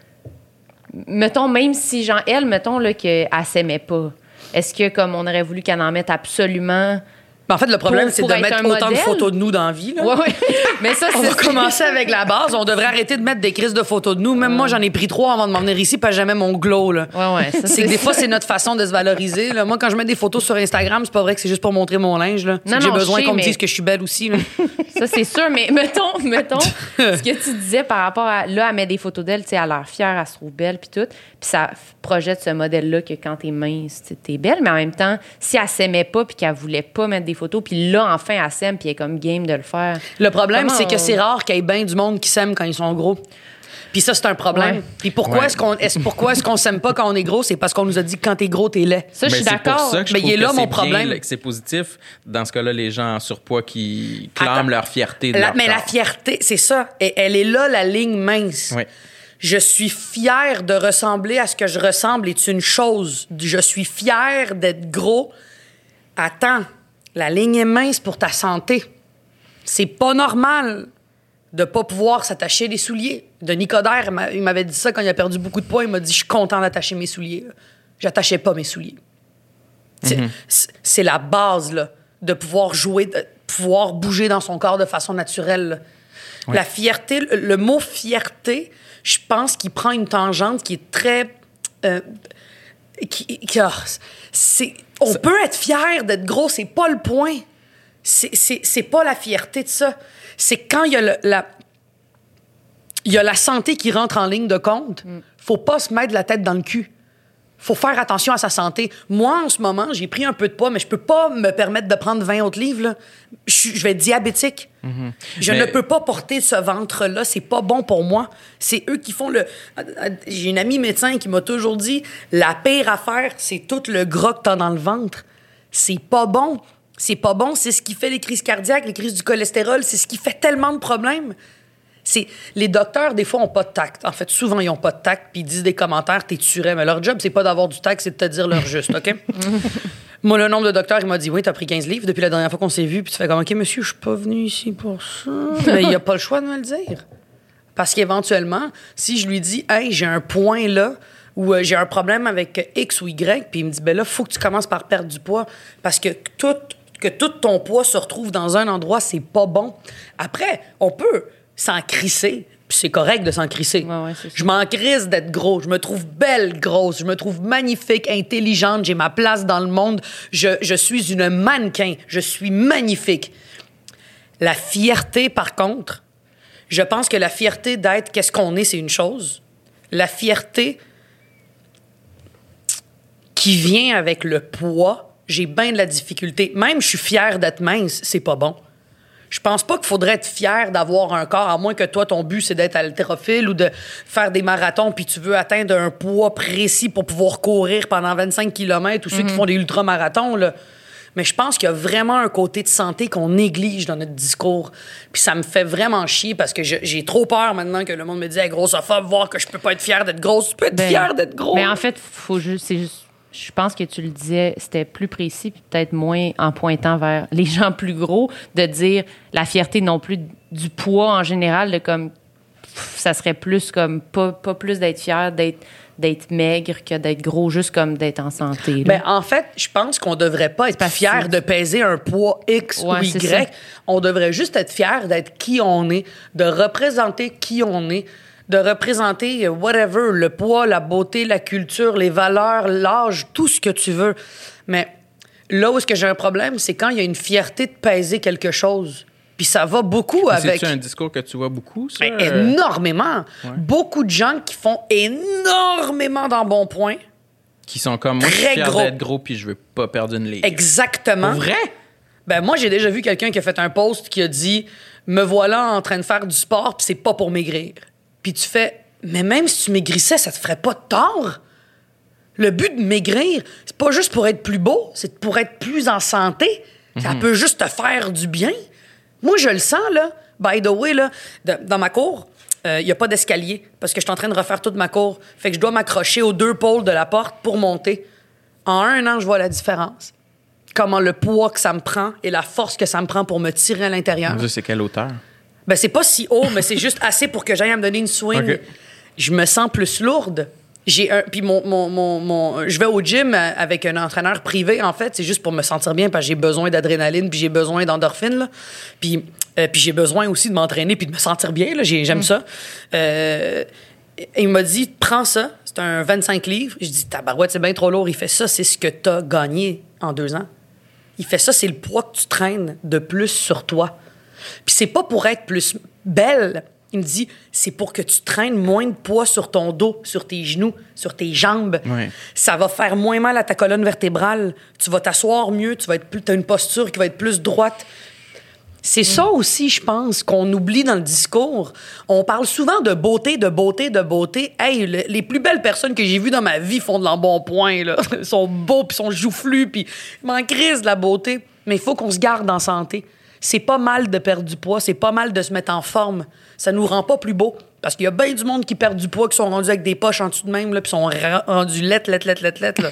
Mettons, même si, genre, elle, mettons, là, qu'elle s'aimait pas. Est-ce que, comme on aurait voulu qu'elle en mette absolument... En fait, le problème, pour, c'est pour de mettre autant modèle. De photos de nous dans la vie. Là. Ouais, ouais. Mais ça, c'est... On va commencer avec la base. On devrait arrêter de mettre des crises de photos de nous. Même mm. moi, j'en ai pris trois avant de m'en venir ici, pas jamais mon glow. Là. Ouais, ouais, ça, c'est, c'est que des fois, c'est notre façon de se valoriser. Là. Moi, quand je mets des photos sur Instagram, c'est pas vrai que c'est juste pour montrer mon linge. Là. Non, non, j'ai besoin sais, qu'on mais... me dise que je suis belle aussi. Là. Ça, c'est sûr. Mais mettons, mettons ce que tu disais par rapport à... Là, elle met des photos d'elle, elle a l'air fière, elle se trouve belle, puis tout. Puis ça projette ce modèle-là que quand t'es mince, t'es belle. Mais en même temps, si elle s'aimait pas puis qu'elle voulait pas mettre des photos, puis là, enfin, elle s'aime, puis elle est comme game de le faire. Le problème, comment c'est on... que c'est rare qu'il y ait bien du monde qui s'aime quand ils sont gros. Puis ça, c'est un problème. Puis pourquoi, ouais. est-ce qu'on, est-ce, pourquoi est-ce qu'on s'aime pas quand on est gros? C'est parce qu'on nous a dit que quand t'es gros, t'es laid. Ça, je suis d'accord. Mais ben, il est là, mon problème. Bien, c'est positif. Dans ce cas-là, les gens en surpoids qui clament Attends, leur fierté de la, leur Mais corps. La fierté, c'est ça. Et, elle est là, la ligne mince. Oui. Je suis fière de ressembler à ce que je ressemble est une chose. Je suis fière d'être gros. Attends. La ligne est mince pour ta santé. C'est pas normal. de pas pouvoir s'attacher des souliers. Denis Coderre, il m'avait dit ça quand il a perdu beaucoup de poids. Il m'a dit « Je suis content d'attacher mes souliers. » J'attachais pas mes souliers. Mm-hmm. C'est, c'est la base, là, de pouvoir jouer, de pouvoir bouger dans son corps de façon naturelle. Oui. La fierté, le, le mot « fierté », je pense qu'il prend une tangente qui est très... Euh, qui, qui, oh, c'est, on ça... peut être fier d'être gros, c'est pas le point. C'est, c'est, c'est pas la fierté de ça. C'est quand il y a le, la... Il y a la santé qui rentre en ligne de compte. Mm. Faut pas se mettre la tête dans le cul. Faut faire attention à sa santé. Moi, en ce moment, j'ai pris un peu de poids, mais je peux pas me permettre de prendre vingt autres livres, là. Je, je vais être diabétique. Mm-hmm. Je mais... ne peux pas porter ce ventre-là. C'est pas bon pour moi. C'est eux qui font le... J'ai une amie médecin qui m'a toujours dit, la pire affaire, c'est tout le gras que t'as dans le ventre. C'est pas bon. C'est pas bon. C'est ce qui fait les crises cardiaques, les crises du cholestérol. C'est ce qui fait tellement de problèmes. C'est, les docteurs, des fois, n'ont pas de tact. En fait, souvent, ils n'ont pas de tact, puis ils disent des commentaires, t'es tuerais. Mais leur job, c'est pas d'avoir du tact, c'est de te dire leur juste, OK? Moi, le nombre de docteurs, il m'a dit, oui, t'as pris quinze livres depuis la dernière fois qu'on s'est vu, puis tu fais comme, OK, monsieur, je suis pas venu ici pour ça. Mais il n'a pas le choix de me le dire. Parce qu'éventuellement, si je lui dis, hey, j'ai un point là, ou euh, j'ai un problème avec X ou Y, puis il me dit, ben là, faut que tu commences par perdre du poids, parce que tout, que tout ton poids se retrouve dans un endroit, c'est pas bon. Après, on peut s'en crisser, puis c'est correct de s'en crisser. Ouais, ouais, je m'en crisse d'être gros, je me trouve belle grosse, je me trouve magnifique, intelligente, j'ai ma place dans le monde, je, je suis une mannequin, je suis magnifique. La fierté, par contre, je pense que la fierté d'être qu'est-ce qu'on est, c'est une chose. La fierté qui vient avec le poids, j'ai bien de la difficulté. Même je suis fière d'être mince, c'est pas bon. Je pense pas qu'il faudrait être fier d'avoir un corps, à moins que toi, ton but, c'est d'être haltérophile ou de faire des marathons, puis tu veux atteindre un poids précis pour pouvoir courir pendant vingt-cinq kilomètres ou ceux mm-hmm. qui font des ultramarathons, là. Mais je pense qu'il y a vraiment un côté de santé qu'on néglige dans notre discours. Puis ça me fait vraiment chier parce que je, j'ai trop peur maintenant que le monde me dise hey, « grossophobe, voir que je peux pas être fière d'être grosse. Tu peux être ben, fière d'être grosse. » Mais en fait, faut juste, c'est juste... Je pense que tu le disais, c'était plus précis puis peut-être moins en pointant vers les gens plus gros, de dire la fierté non plus du poids en général, de comme pff, ça serait plus comme pas, pas plus d'être fier, d'être, d'être maigre que d'être gros, juste comme d'être en santé. Bien, en fait, je pense qu'on devrait pas être fier de peser un poids X ouais, ou Y. On devrait juste être fier d'être qui on est, de représenter qui on est, de représenter whatever, le poids, la beauté, la culture, les valeurs, l'âge, tout ce que tu veux. Mais là où est-ce que j'ai un problème, c'est quand il y a une fierté de peser quelque chose. Puis ça va beaucoup mais avec... C'est-tu un discours que tu vois beaucoup, ça? Ben, énormément. Ouais. Beaucoup de gens qui font énormément d'embonpoint. Qui sont comme, moi, je suis fière d'être gros puis je veux pas perdre une livre. Exactement. Pour vrai? Ben moi, j'ai déjà vu quelqu'un qui a fait un post qui a dit « Me voilà en train de faire du sport puis c'est pas pour maigrir. » Puis tu fais, mais même si tu maigrissais, ça te ferait pas de tort. Le but de maigrir, c'est pas juste pour être plus beau, c'est pour être plus en santé. Ça mm-hmm. peut juste te faire du bien. Moi, je le sens, là. By the way, là, de, dans ma cour, il euh, n'y a pas d'escalier parce que je suis en train de refaire toute ma cour. Fait que je dois m'accrocher aux deux pôles de la porte pour monter. En un an, je vois la différence. Comment le poids que ça me prend et la force que ça me prend pour me tirer à l'intérieur. C'est quelle hauteur? Ben, c'est pas si haut, mais c'est juste assez pour que j'aille à me donner une swing. Okay. Je me sens plus lourde. J'ai un... Puis mon, mon, mon, mon... je vais au gym avec un entraîneur privé, en fait. C'est juste pour me sentir bien parce que j'ai besoin d'adrénaline puis j'ai besoin d'endorphine, là. Puis, euh, puis j'ai besoin aussi de m'entraîner puis de me sentir bien, là. J'ai... J'aime mm. ça. Euh... Il m'a dit, prends ça. C'est un vingt-cinq livres. Je dis, tabarouette, c'est bien trop lourd. Il fait ça, c'est ce que t'as gagné en deux ans. Il fait ça, c'est le poids que tu traînes de plus sur toi. Puis c'est pas pour être plus belle. Il me dit, c'est pour que tu traînes moins de poids sur ton dos, sur tes genoux, sur tes jambes. Oui. Ça va faire moins mal à ta colonne vertébrale. Tu vas t'asseoir mieux, tu vas être plus, t'as une posture qui va être plus droite. C'est mm. ça aussi, je pense, qu'on oublie dans le discours. On parle souvent de beauté, de beauté, de beauté. Hey, le, les plus belles personnes que j'ai vues dans ma vie font de l'embonpoint, là. Ils sont beaux, puis sont joufflus, puis ils m'en crissent de la beauté. Mais il faut qu'on se garde en santé. C'est pas mal de perdre du poids, c'est pas mal de se mettre en forme. Ça nous rend pas plus beaux. Parce qu'il y a bien du monde qui perd du poids, qui sont rendus avec des poches en dessous de même, là, puis sont rendus lettres, lettres, lettres, lettres, lettres.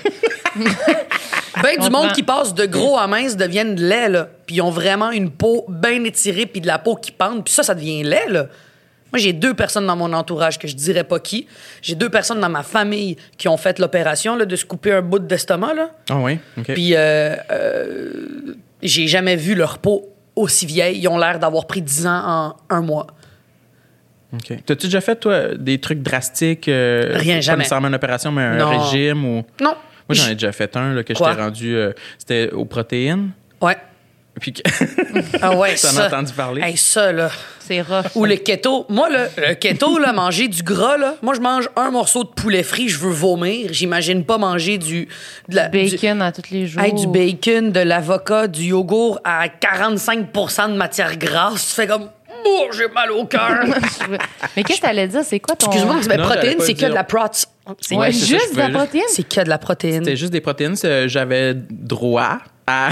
Ben du monde qui passe de gros à mince deviennent laid, là. Puis ils ont vraiment une peau bien étirée, puis de la peau qui pend. Puis ça, ça devient laid, là. Moi, j'ai deux personnes dans mon entourage que je dirais pas qui. J'ai deux personnes dans ma famille qui ont fait l'opération là, de se couper un bout d'estomac, là. Ah oui? OK. Puis euh, euh, j'ai jamais vu leur peau aussi vieille. Ils ont l'air d'avoir pris dix ans en un mois. OK. T'as-tu déjà fait, toi, des trucs drastiques? Euh, Rien, jamais. Pas nécessairement une opération, mais un non. régime ou... Non. Moi, j'en ai déjà fait un là, que Quoi? j'étais rendu... Euh, c'était aux protéines. Ouais. Puis que... ah ouais, t'en ça. T'en as entendu parler? Hey, ça, là. C'est rough. Ou le keto. Moi, là, le keto, là, manger du gras, là. Moi, je mange un morceau de poulet frit, je veux vomir. J'imagine pas manger du... De la, bacon du, à tous les jours. Hey, du bacon, de l'avocat, du yogourt à quarante-cinq pour cent de matière grasse. Tu fais comme... Oh, j'ai mal au cœur. Mais qu'est-ce que t'allais dire? C'est quoi ton... Excuse-moi, mais non, protéine, c'est que de la prot. C'est ouais, juste c'est ça, de la protéine? C'est que de la protéine. C'était juste des protéines. J'avais droit à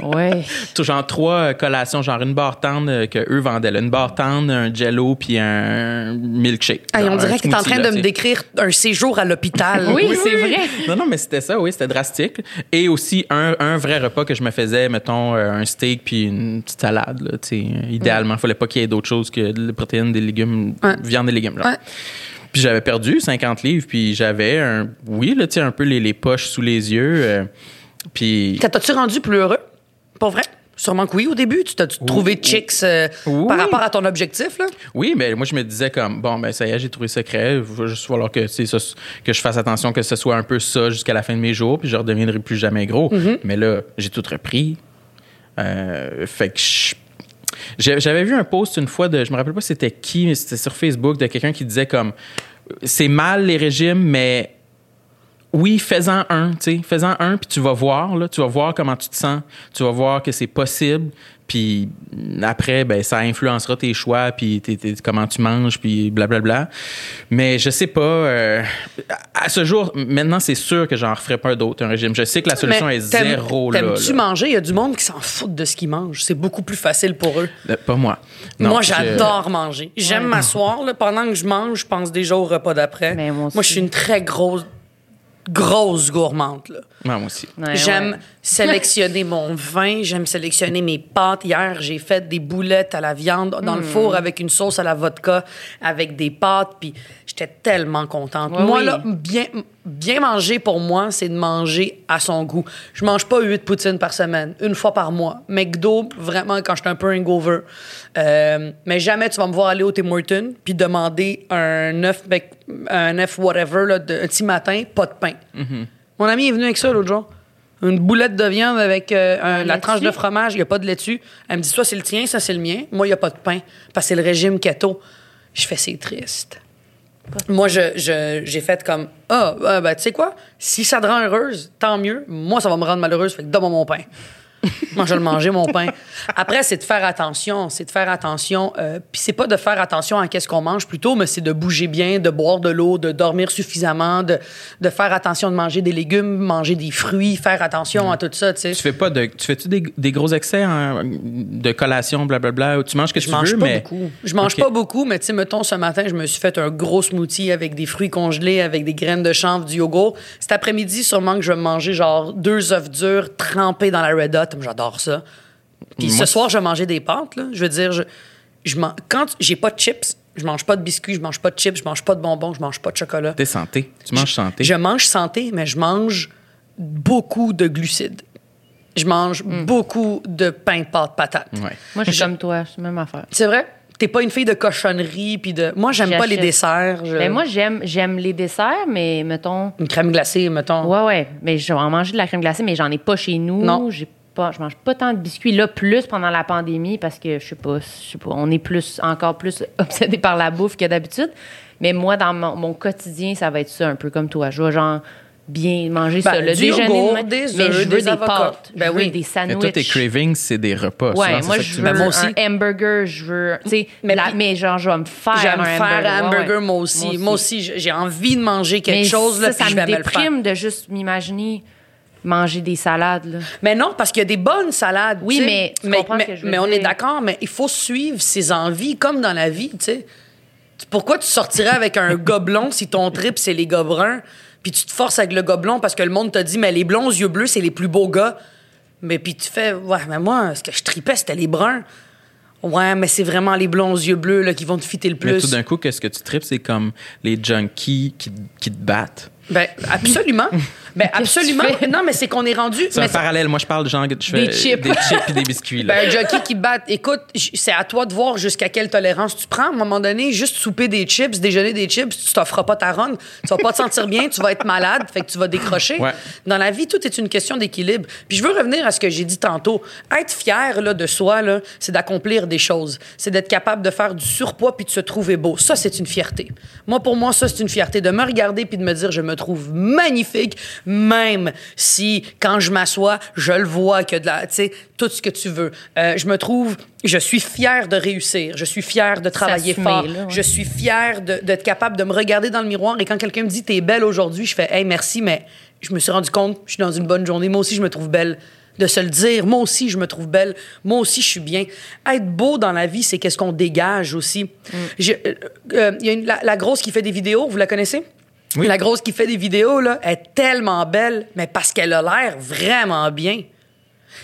comme... Ouais. Genre trois collations, genre une barre tendre qu'eux vendaient. Là. Une barre tendre, un jello puis un milkshake. Ah, on dirait que t'es en train là, de t'sais. me décrire un séjour à l'hôpital. oui, oui, c'est vrai. Non, non, mais c'était ça, oui, c'était drastique. Et aussi un, un vrai repas que je me faisais, mettons, un steak puis une petite salade. Là, idéalement, il mm. fallait pas qu'il y ait d'autres choses que des protéines, des légumes, ouais. viande et légumes. Genre. Ouais. Puis j'avais perdu cinquante livres, puis j'avais un, oui, là, tu sais, un peu les, les poches sous les yeux. Euh, puis... T'as-tu rendu plus heureux? Pas vrai? Sûrement que oui, au début. Tu t'as-tu oui. trouvé chicks euh, oui. par rapport à ton objectif, là? Oui, mais moi, je me disais comme, bon, ben ça y est, j'ai trouvé secret. Il va juste falloir que, ça, que je fasse attention que ce soit un peu ça jusqu'à la fin de mes jours, puis je ne redeviendrai plus jamais gros. Mm-hmm. Mais là, j'ai tout repris. Euh, fait que je... J'avais vu un post une fois de, je me rappelle pas c'était qui, mais c'était sur Facebook de quelqu'un qui disait comme c'est mal les régimes, mais oui, fais-en un, tu sais, fais-en un puis tu vas voir là, tu vas voir comment tu te sens, tu vas voir que c'est possible, puis après ben ça influencera tes choix puis t'es, t'es, comment tu manges puis blablabla. Mais je sais pas, euh, à ce jour maintenant c'est sûr que j'en referai pas d'autres un régime. Je sais que la solution mais est zéro là. T'aimes-tu manger? Il y a du monde qui s'en fout de ce qu'ils mangent. C'est beaucoup plus facile pour eux. Euh, pas moi. Non, moi j'adore je... manger. J'aime ouais. m'asseoir là, pendant que je mange, je pense déjà au repas d'après. Mais moi, moi je suis une très grosse grosse gourmande, là. Ouais, moi aussi. Ouais, j'aime ouais. sélectionner mon vin, j'aime sélectionner mes pâtes. Hier, j'ai fait des boulettes à la viande dans mmh. le four avec une sauce à la vodka, avec des pâtes, puis j'étais tellement contente. Ouais, moi, oui. là, bien, bien manger pour moi, c'est de manger à son goût. Je mange pas huit poutines par semaine, une fois par mois. McDo, vraiment, quand j'étais un peu hangover. Euh, mais jamais tu vas me voir aller au Tim Hortons puis demander un œuf, un œuf whatever, là, de, un petit matin, pas de pain. Mm-hmm. Mon ami est venu avec ça l'autre jour. Une boulette de viande avec euh, un, la tranche de fromage, il n'y a pas de laitue. Elle me dit, ça, c'est le tien, ça, c'est le mien. Moi, il n'y a pas de pain, parce que c'est le régime keto. Je fais, c'est triste. Moi, je, je, j'ai fait comme, ah, oh, euh, ben, tu sais quoi? Si ça te rend heureuse, tant mieux. Moi, ça va me rendre malheureuse, fait que donne-moi mon pain. Moi, je vais le manger, mon pain. Après, c'est de faire attention. C'est de faire attention. Euh, Puis c'est pas de faire attention à qu'est-ce qu'on mange plutôt, mais c'est de bouger bien, de boire de l'eau, de dormir suffisamment, de, de faire attention de manger des légumes, manger des fruits, faire attention mmh. à tout ça, tu sais. Tu fais pas de... Tu fais-tu des, des gros excès hein, de collation, blablabla, où tu manges ce que je tu mange veux, pas mais... beaucoup. Je mange okay. pas beaucoup, mais tu sais, mettons, ce matin, je me suis fait un gros smoothie avec des fruits congelés, avec des graines de chanvre, du yogourt. Cet après-midi, sûrement que je vais manger genre deux œufs durs trempés dans la Red Hot. J'adore ça. Puis ce soir, je vais manger des pâtes. Là. Je veux dire, je, je man... quand j'ai pas de chips, je mange pas de biscuits, je mange pas de chips, je mange pas de bonbons, je mange pas de chocolat. T'es santé. Tu manges santé. Je, je mange santé, mais je mange beaucoup de glucides. Je mange mm. beaucoup de pain, pâtes, patates. Ouais. Moi, je suis je... comme toi. C'est la même affaire. C'est vrai? T'es pas une fille de cochonnerie puis de... Moi, j'aime J'achète. pas les desserts. Je... Ben moi, j'aime, j'aime les desserts, mais mettons... Une crème glacée, mettons. Ouais, ouais. Mais je vais en manger de la crème glacée, mais j'en ai pas chez nous. Non. J'ai Pas, je mange pas tant de biscuits là plus pendant la pandémie parce que je sais pas, je sais pas, on est plus encore plus obsédé par la bouffe que d'habitude. Mais moi dans mon, mon quotidien, ça va être ça un peu comme toi. Je vais genre bien manger ben, ça le déjeuner, yogourt, des œufs, mais je veux des pâtes, ben je veux oui. des sandwichs. Mais toi tes cravings c'est des repas. Ouais, souvent, moi, c'est je veux moi aussi. Un hamburger, je veux, tu sais, mais, mais genre je vais me faire j'aime un hamburger, faire un hamburger ouais, moi, aussi. moi aussi. Moi aussi, j'ai envie de manger quelque mais chose là, ça, puis ça je vais me déprime de juste m'imaginer manger des salades. Là. Mais non, parce qu'il y a des bonnes salades. Oui, mais, mais, mais, que je mais on est d'accord, mais il faut suivre ses envies, comme dans la vie, tu sais. Pourquoi tu sortirais avec un gobelon si ton trip, c'est les gobelins? Puis tu te forces avec le gars blond parce que le monde t'a dit, mais les blonds aux yeux bleus, c'est les plus beaux gars. Mais puis tu fais, ouais, mais moi, ce que je tripais, c'était les bruns. Ouais, mais c'est vraiment les blonds aux yeux bleus là, qui vont te fitter le plus. Mais tout d'un coup, qu'est-ce que tu tripes? C'est comme les junkies qui, qui te battent. Ben, absolument. Ben, absolument. Non, mais c'est qu'on est rendu. C'est mais un c'est... parallèle. Moi, je parle de genre que je fais des chips, des chips et des biscuits. Là. Ben, un junkie qui bat. Écoute, c'est à toi de voir jusqu'à quelle tolérance tu prends. À un moment donné, juste souper des chips, déjeuner des chips, tu t'offres pas ta ronde. Tu vas pas te sentir bien, tu vas être malade, fait que tu vas décrocher. Ouais. Dans la vie, tout est une question d'équilibre. Puis je veux revenir à ce que j'ai dit tantôt. Être fier là, de soi, là, c'est d'accomplir des choses. C'est d'être capable de faire du surpoids puis de se trouver beau. Ça, c'est une fierté. Moi, pour moi, ça, c'est une fierté. De me regarder puis de me dire, je me trouve magnifique, même si quand je m'assois, je le vois que de la, tu sais, tout ce que tu veux. Euh, je me trouve, je suis fière de réussir, je suis fière de travailler s'assumer, fort, là, ouais. Je suis fière de, d'être capable de me regarder dans le miroir et quand quelqu'un me dit t'es belle aujourd'hui, je fais hey merci, mais je me suis rendu compte, je suis dans une bonne journée, moi aussi je me trouve belle. De se le dire, moi aussi je me trouve belle, moi aussi je suis bien. Être beau dans la vie, c'est qu'est-ce qu'on dégage aussi. Mm. Je, euh, euh, y a une, la, la grosse qui fait des vidéos, vous la connaissez? Oui. La grosse qui fait des vidéos, là, elle est tellement belle, mais parce qu'elle a l'air vraiment bien.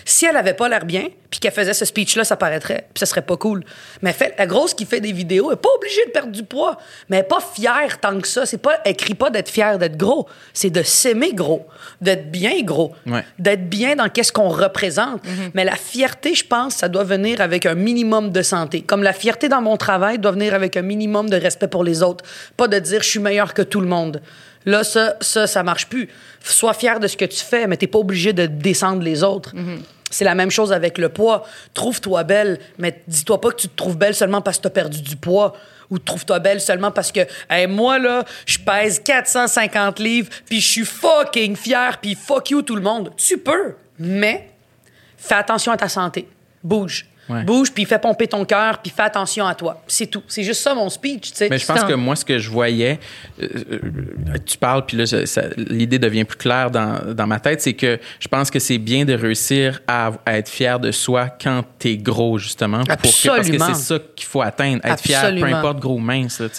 Si elle avait pas l'air bien, puis qu'elle faisait ce speech-là, ça paraîtrait, puis ça serait pas cool. Mais fait, la grosse qui fait des vidéos, elle est pas obligée de perdre du poids, mais elle est pas fière tant que ça. C'est pas, elle crie pas d'être fière d'être gros, c'est de s'aimer gros, d'être bien gros, ouais. D'être bien dans qu'est-ce qu'on représente. Mm-hmm. Mais la fierté, je pense, ça doit venir avec un minimum de santé. Comme la fierté dans mon travail doit venir avec un minimum de respect pour les autres. Pas de dire « je suis meilleur que tout le monde ». Là, ça, ça, ça marche plus. Sois fier de ce que tu fais, mais t'es pas obligé de descendre les autres. Mm-hmm. C'est la même chose avec le poids. Trouve-toi belle, mais dis-toi pas que tu te trouves belle seulement parce que t'as perdu du poids. Ou trouve-toi belle seulement parce que hey, moi, là, je pèse quatre cent cinquante livres, puis je suis fucking fière, puis fuck you tout le monde. Tu peux, mais fais attention à ta santé. Bouge. Ouais. Bouge, puis fais pomper ton cœur, puis fais attention à toi. C'est tout. C'est juste ça, mon speech. T'sais. Mais je pense que moi, ce que je voyais, euh, tu parles, puis là, ça, l'idée devient plus claire dans, dans ma tête, c'est que je pense que c'est bien de réussir à, à être fier de soi quand t'es gros, justement. Absolument. Pour que, parce que c'est ça qu'il faut atteindre, être Absolument. Fier, peu importe gros ou mince. Là,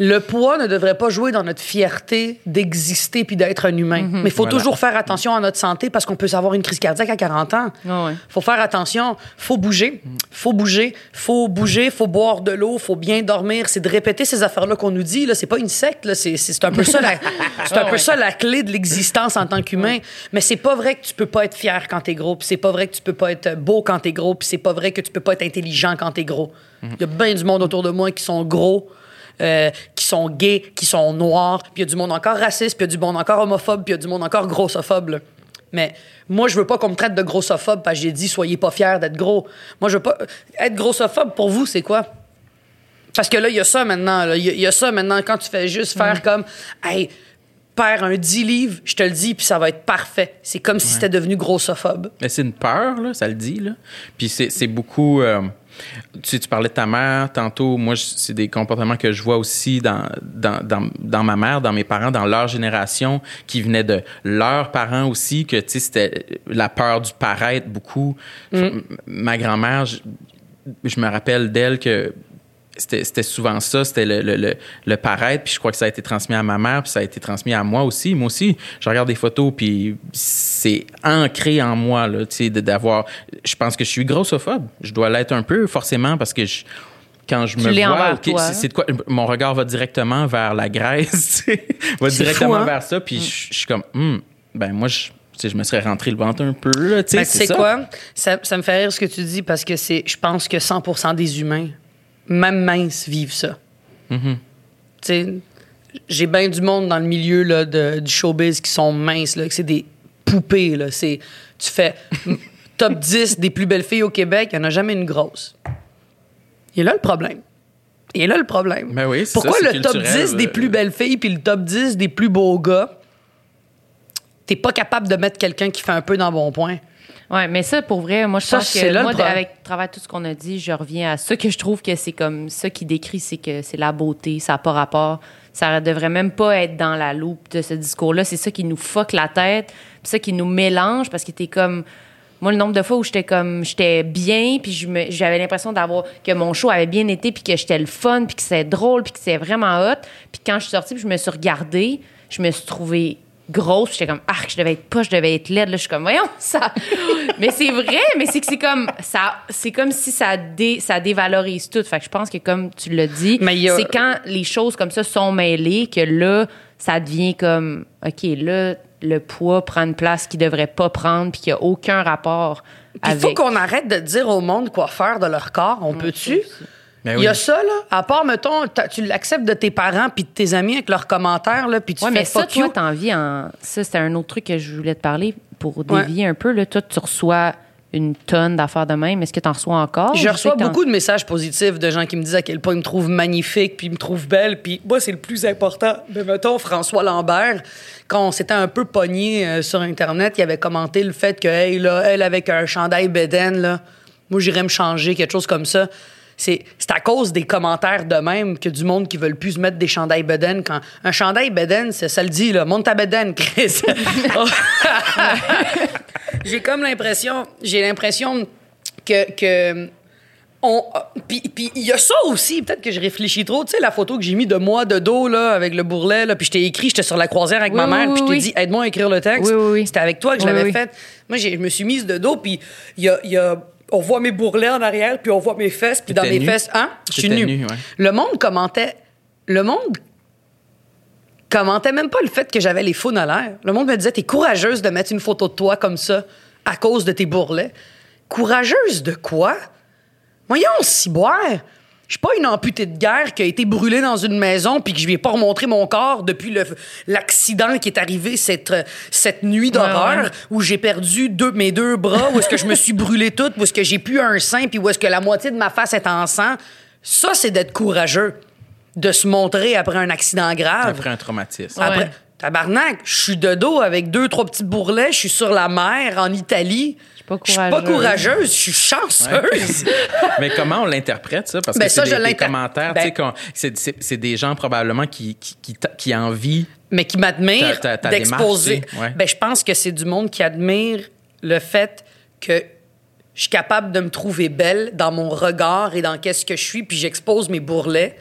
le poids ne devrait pas jouer dans notre fierté d'exister puis d'être un humain. Mm-hmm. Mais il faut voilà. toujours faire attention à notre santé parce qu'on peut avoir une crise cardiaque à quarante ans. Il oh, ouais. faut faire attention, il faut bouger. Faut bouger, faut bouger, faut boire de l'eau, faut bien dormir. C'est de répéter ces affaires-là qu'on nous dit. Là, c'est pas une secte. Là, c'est, c'est, c'est un peu ça, la, c'est un oh, peu ouais. ça la clé de l'existence en tant qu'humain. Ouais. Mais c'est pas vrai que tu peux pas être fier quand t'es gros. Puis c'est pas vrai que tu peux pas être beau quand t'es gros. Puis c'est pas vrai que tu peux pas être intelligent quand t'es gros. Il mm-hmm. y a bien du monde autour de moi qui sont gros. Euh, qui sont gays, qui sont noirs, puis il y a du monde encore raciste, puis il y a du monde encore homophobe, puis il y a du monde encore grossophobe. Là. Mais moi, je veux pas qu'on me traite de grossophobe parce que j'ai dit « soyez pas fiers d'être gros ». Moi, je veux pas... Être grossophobe, pour vous, c'est quoi? Parce que là, il y a ça maintenant. Il y, y a ça maintenant quand tu fais juste faire mmh. comme « hey, perds un dix livres, je te le dis, puis ça va être parfait ». C'est comme ouais. si c'était devenu grossophobe. Mais c'est une peur, là, ça le dit. Là. Puis c'est, c'est beaucoup... Euh... Tu sais, tu parlais de ta mère tantôt. Moi, je, c'est des comportements que je vois aussi dans, dans, dans, dans ma mère, dans mes parents, dans leur génération, qui venaient de leurs parents aussi, que tu sais, c'était la peur du paraître beaucoup. Mm. Ma grand-mère, je, je me rappelle d'elle que c'était, c'était souvent ça, c'était le, le, le, le paraître. Puis je crois que ça a été transmis à ma mère, puis ça a été transmis à moi aussi. Moi aussi, je regarde des photos, puis c'est ancré en moi, là, tu sais, d'avoir... Je pense que je suis grossophobe. Je dois l'être un peu, forcément, parce que je, quand je tu me vois... Okay, c'est, c'est de quoi, mon regard va directement vers la graisse, tu sais, va c'est directement fou, hein? vers ça, puis mm. je, je suis comme... Mm, ben moi, je... je me serais rentré le ventre un peu. Là, tu sais, ben, c'est ça. quoi? Ça, ça me fait rire ce que tu dis, parce que c'est, je pense que cent pour cent des humains... même mince, vivent ça. Mm-hmm. Tu sais, j'ai bien du monde dans le milieu là, de, du showbiz qui sont minces, là, que c'est des poupées. Là, c'est, tu fais top dix des plus belles filles au Québec, il n'y en a jamais une grosse. Il est là le problème. Il est là le problème. Ben oui, c'est Pourquoi ça, c'est le culturel, top dix euh... des plus belles filles puis le top dix des plus beaux gars, t'es pas capable de mettre quelqu'un qui fait un peu dans bon point? Oui, mais ça, pour vrai, moi, je ça, pense que moi, avec travers tout ce qu'on a dit, je reviens à ça que je trouve que c'est comme ça qui décrit, c'est que c'est la beauté, ça n'a pas rapport. Ça devrait même pas être dans la loupe de ce discours-là. C'est ça qui nous fuck la tête, puis ça qui nous mélange, parce que t'es comme... Moi, le nombre de fois où j'étais comme j'étais bien, puis je me, j'avais l'impression d'avoir que mon show avait bien été, puis que j'étais le fun, puis que c'est drôle, puis que c'est vraiment hot. Puis quand je suis sortie, puis je me suis regardée, je me suis trouvée grosse. J'étais comme, arc, je devais être poche, je devais être laide. Là, je suis comme, voyons, ça... mais c'est vrai, mais c'est que c'est comme... ça, c'est comme si ça, dé, ça dévalorise tout. Fait que je pense que, comme tu l'as dit, a... c'est quand les choses comme ça sont mêlées que là, ça devient comme, OK, là... le poids prend une place qu'il ne devrait pas prendre puis qu'il n'y a aucun rapport pis avec... Il faut qu'on arrête de dire au monde quoi faire de leur corps. On mmh, peut-tu? Ben oui. Il y a ça, là. À part, mettons, tu l'acceptes de tes parents puis de tes amis avec leurs commentaires, là, puis tu ouais, fais mais ça, pas toi, t'as envie en... Ça, c'était un autre truc que je voulais te parler pour dévier ouais. un peu. Là. Toi, tu reçois une tonne d'affaires de même. Est-ce que tu en reçois encore? Je reçois beaucoup de messages positifs de gens qui me disent à quel point ils me trouvent magnifique puis ils me trouvent belle. Puis moi, c'est le plus important. Mais mettons, François Lambert, quand on s'était un peu pogné euh, sur Internet, il avait commenté le fait que, hey, là, elle avec un chandail bédaine, là, moi, j'irais me changer, quelque chose comme ça. C'est, c'est à cause des commentaires de même que du monde qui veulent plus se mettre des chandails bedaine. Quand un chandail bedaine, ça, ça le dit, là, monte ta bedaine, Chris. j'ai comme l'impression, j'ai l'impression que... que on, puis puis il y a ça aussi, peut-être que je réfléchis trop. Tu sais, la photo que j'ai mis de moi de dos, là, avec le bourrelet, là, puis je t'ai écrit, j'étais sur la croisière avec oui, ma mère, oui, puis je t'ai oui. dit, aide-moi à écrire le texte. Oui, oui, oui. C'était avec toi que je oui, l'avais oui. fait. Moi, j'ai, je me suis mise de dos, puis il y a... Y a on voit mes bourrelets en arrière, puis on voit mes fesses, puis dans mes fesses... Hein? Je suis nue. nue ouais. Le monde commentait... Le monde commentait même pas le fait que j'avais les faunes à l'air. Le monde me disait, t'es courageuse de mettre une photo de toi comme ça à cause de tes bourrelets. Courageuse de quoi? Voyons, ciboire! Je suis pas une amputée de guerre qui a été brûlée dans une maison puis que je lui ai pas remontré mon corps depuis le, l'accident qui est arrivé cette, cette nuit d'horreur ouais, ouais. où j'ai perdu deux, mes deux bras, où est-ce que je me suis brûlée toute, où est-ce que j'ai pu un sein puis où est-ce que la moitié de ma face est en sang. Ça, c'est d'être courageux, de se montrer après un accident grave. Après un traumatisme. Après, ouais. Tabarnak, je suis de dos avec deux, trois petits bourrelets, je suis sur la mer en Italie. Je suis pas courageuse, je suis chanceuse. Ouais. Mais comment on l'interprète, ça? Parce ben que ça, c'est des, des commentaires, ben... tu sais, qu'on, c'est, c'est, c'est des gens probablement qui, qui, qui, qui envient... Mais qui m'admirent ta, ta, ta d'exposer. Ouais. Ben, je pense que c'est du monde qui admire le fait que je suis capable de me trouver belle dans mon regard et dans qu'est-ce que je suis, puis j'expose mes bourrelets.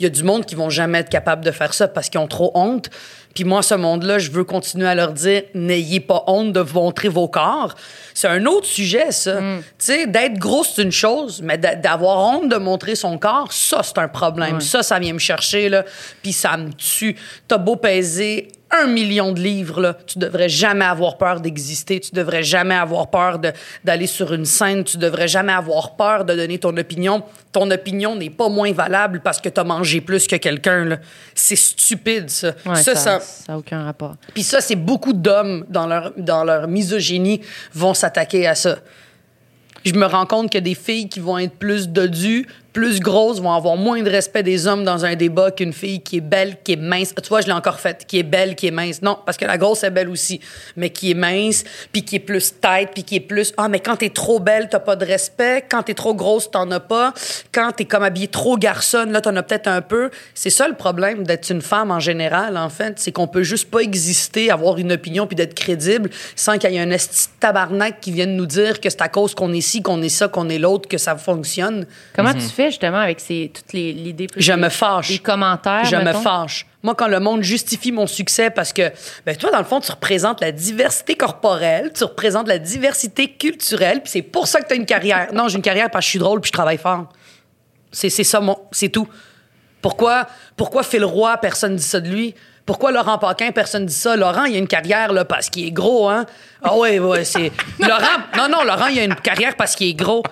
Il y a du monde qui vont jamais être capable de faire ça parce qu'ils ont trop honte. Puis moi, ce monde-là, je veux continuer à leur dire « N'ayez pas honte de vous montrer vos corps ». C'est un autre sujet, ça. Mm. Tu sais, d'être gros, c'est une chose, mais d'avoir honte de montrer son corps, ça, c'est un problème. Ouais. Ça, ça vient me chercher, là, puis ça me tue. T'as beau peser un million de livres, là, tu devrais jamais avoir peur d'exister, tu devrais jamais avoir peur de, d'aller sur une scène, tu devrais jamais avoir peur de donner ton opinion. Ton opinion n'est pas moins valable parce que t'as mangé plus que quelqu'un, là. C'est stupide, ça. Ouais, ça, ça, ça n'a aucun rapport. Puis ça, c'est beaucoup d'hommes dans leur, dans leur misogynie vont s'attaquer à ça. Je me rends compte que des filles qui vont être plus dodues, plus grosses, vont avoir moins de respect des hommes dans un débat qu'une fille qui est belle, qui est mince. Tu vois, je l'ai encore faite, qui est belle, qui est mince. Non, parce que la grosse est belle aussi, mais qui est mince, puis qui est plus tête, puis qui est plus... Ah, mais quand t'es trop belle, t'as pas de respect. Quand t'es trop grosse, t'en as pas. Quand t'es comme habillée trop garçonne, là, t'en as peut-être un peu. C'est ça le problème d'être une femme en général, en fait. C'est qu'on peut juste pas exister, avoir une opinion, puis d'être crédible, sans qu'il y ait un esti tabarnak qui vienne nous dire que c'est à cause qu'on est ci, qu'on est ça, qu'on est l'autre, que ça fonctionne. Comment mm-hmm. tu fais justement avec ces, toutes les idées... Je me fâche. Les commentaires, Je mettons. me fâche. Moi, quand le monde justifie mon succès parce que, ben toi, dans le fond, tu représentes la diversité corporelle, tu représentes la diversité culturelle, puis c'est pour ça que t'as une carrière. Non, j'ai une carrière parce que je suis drôle puis je travaille fort. C'est, c'est ça, mon, c'est tout. Pourquoi, pourquoi Phil Roy, personne dit ça de lui? Pourquoi Laurent Paquin, personne dit ça? Laurent, il a une carrière là, parce qu'il est gros, hein? Ah ouais, ouais, c'est... Laurent... Non, non, Laurent, il a une carrière parce qu'il est gros.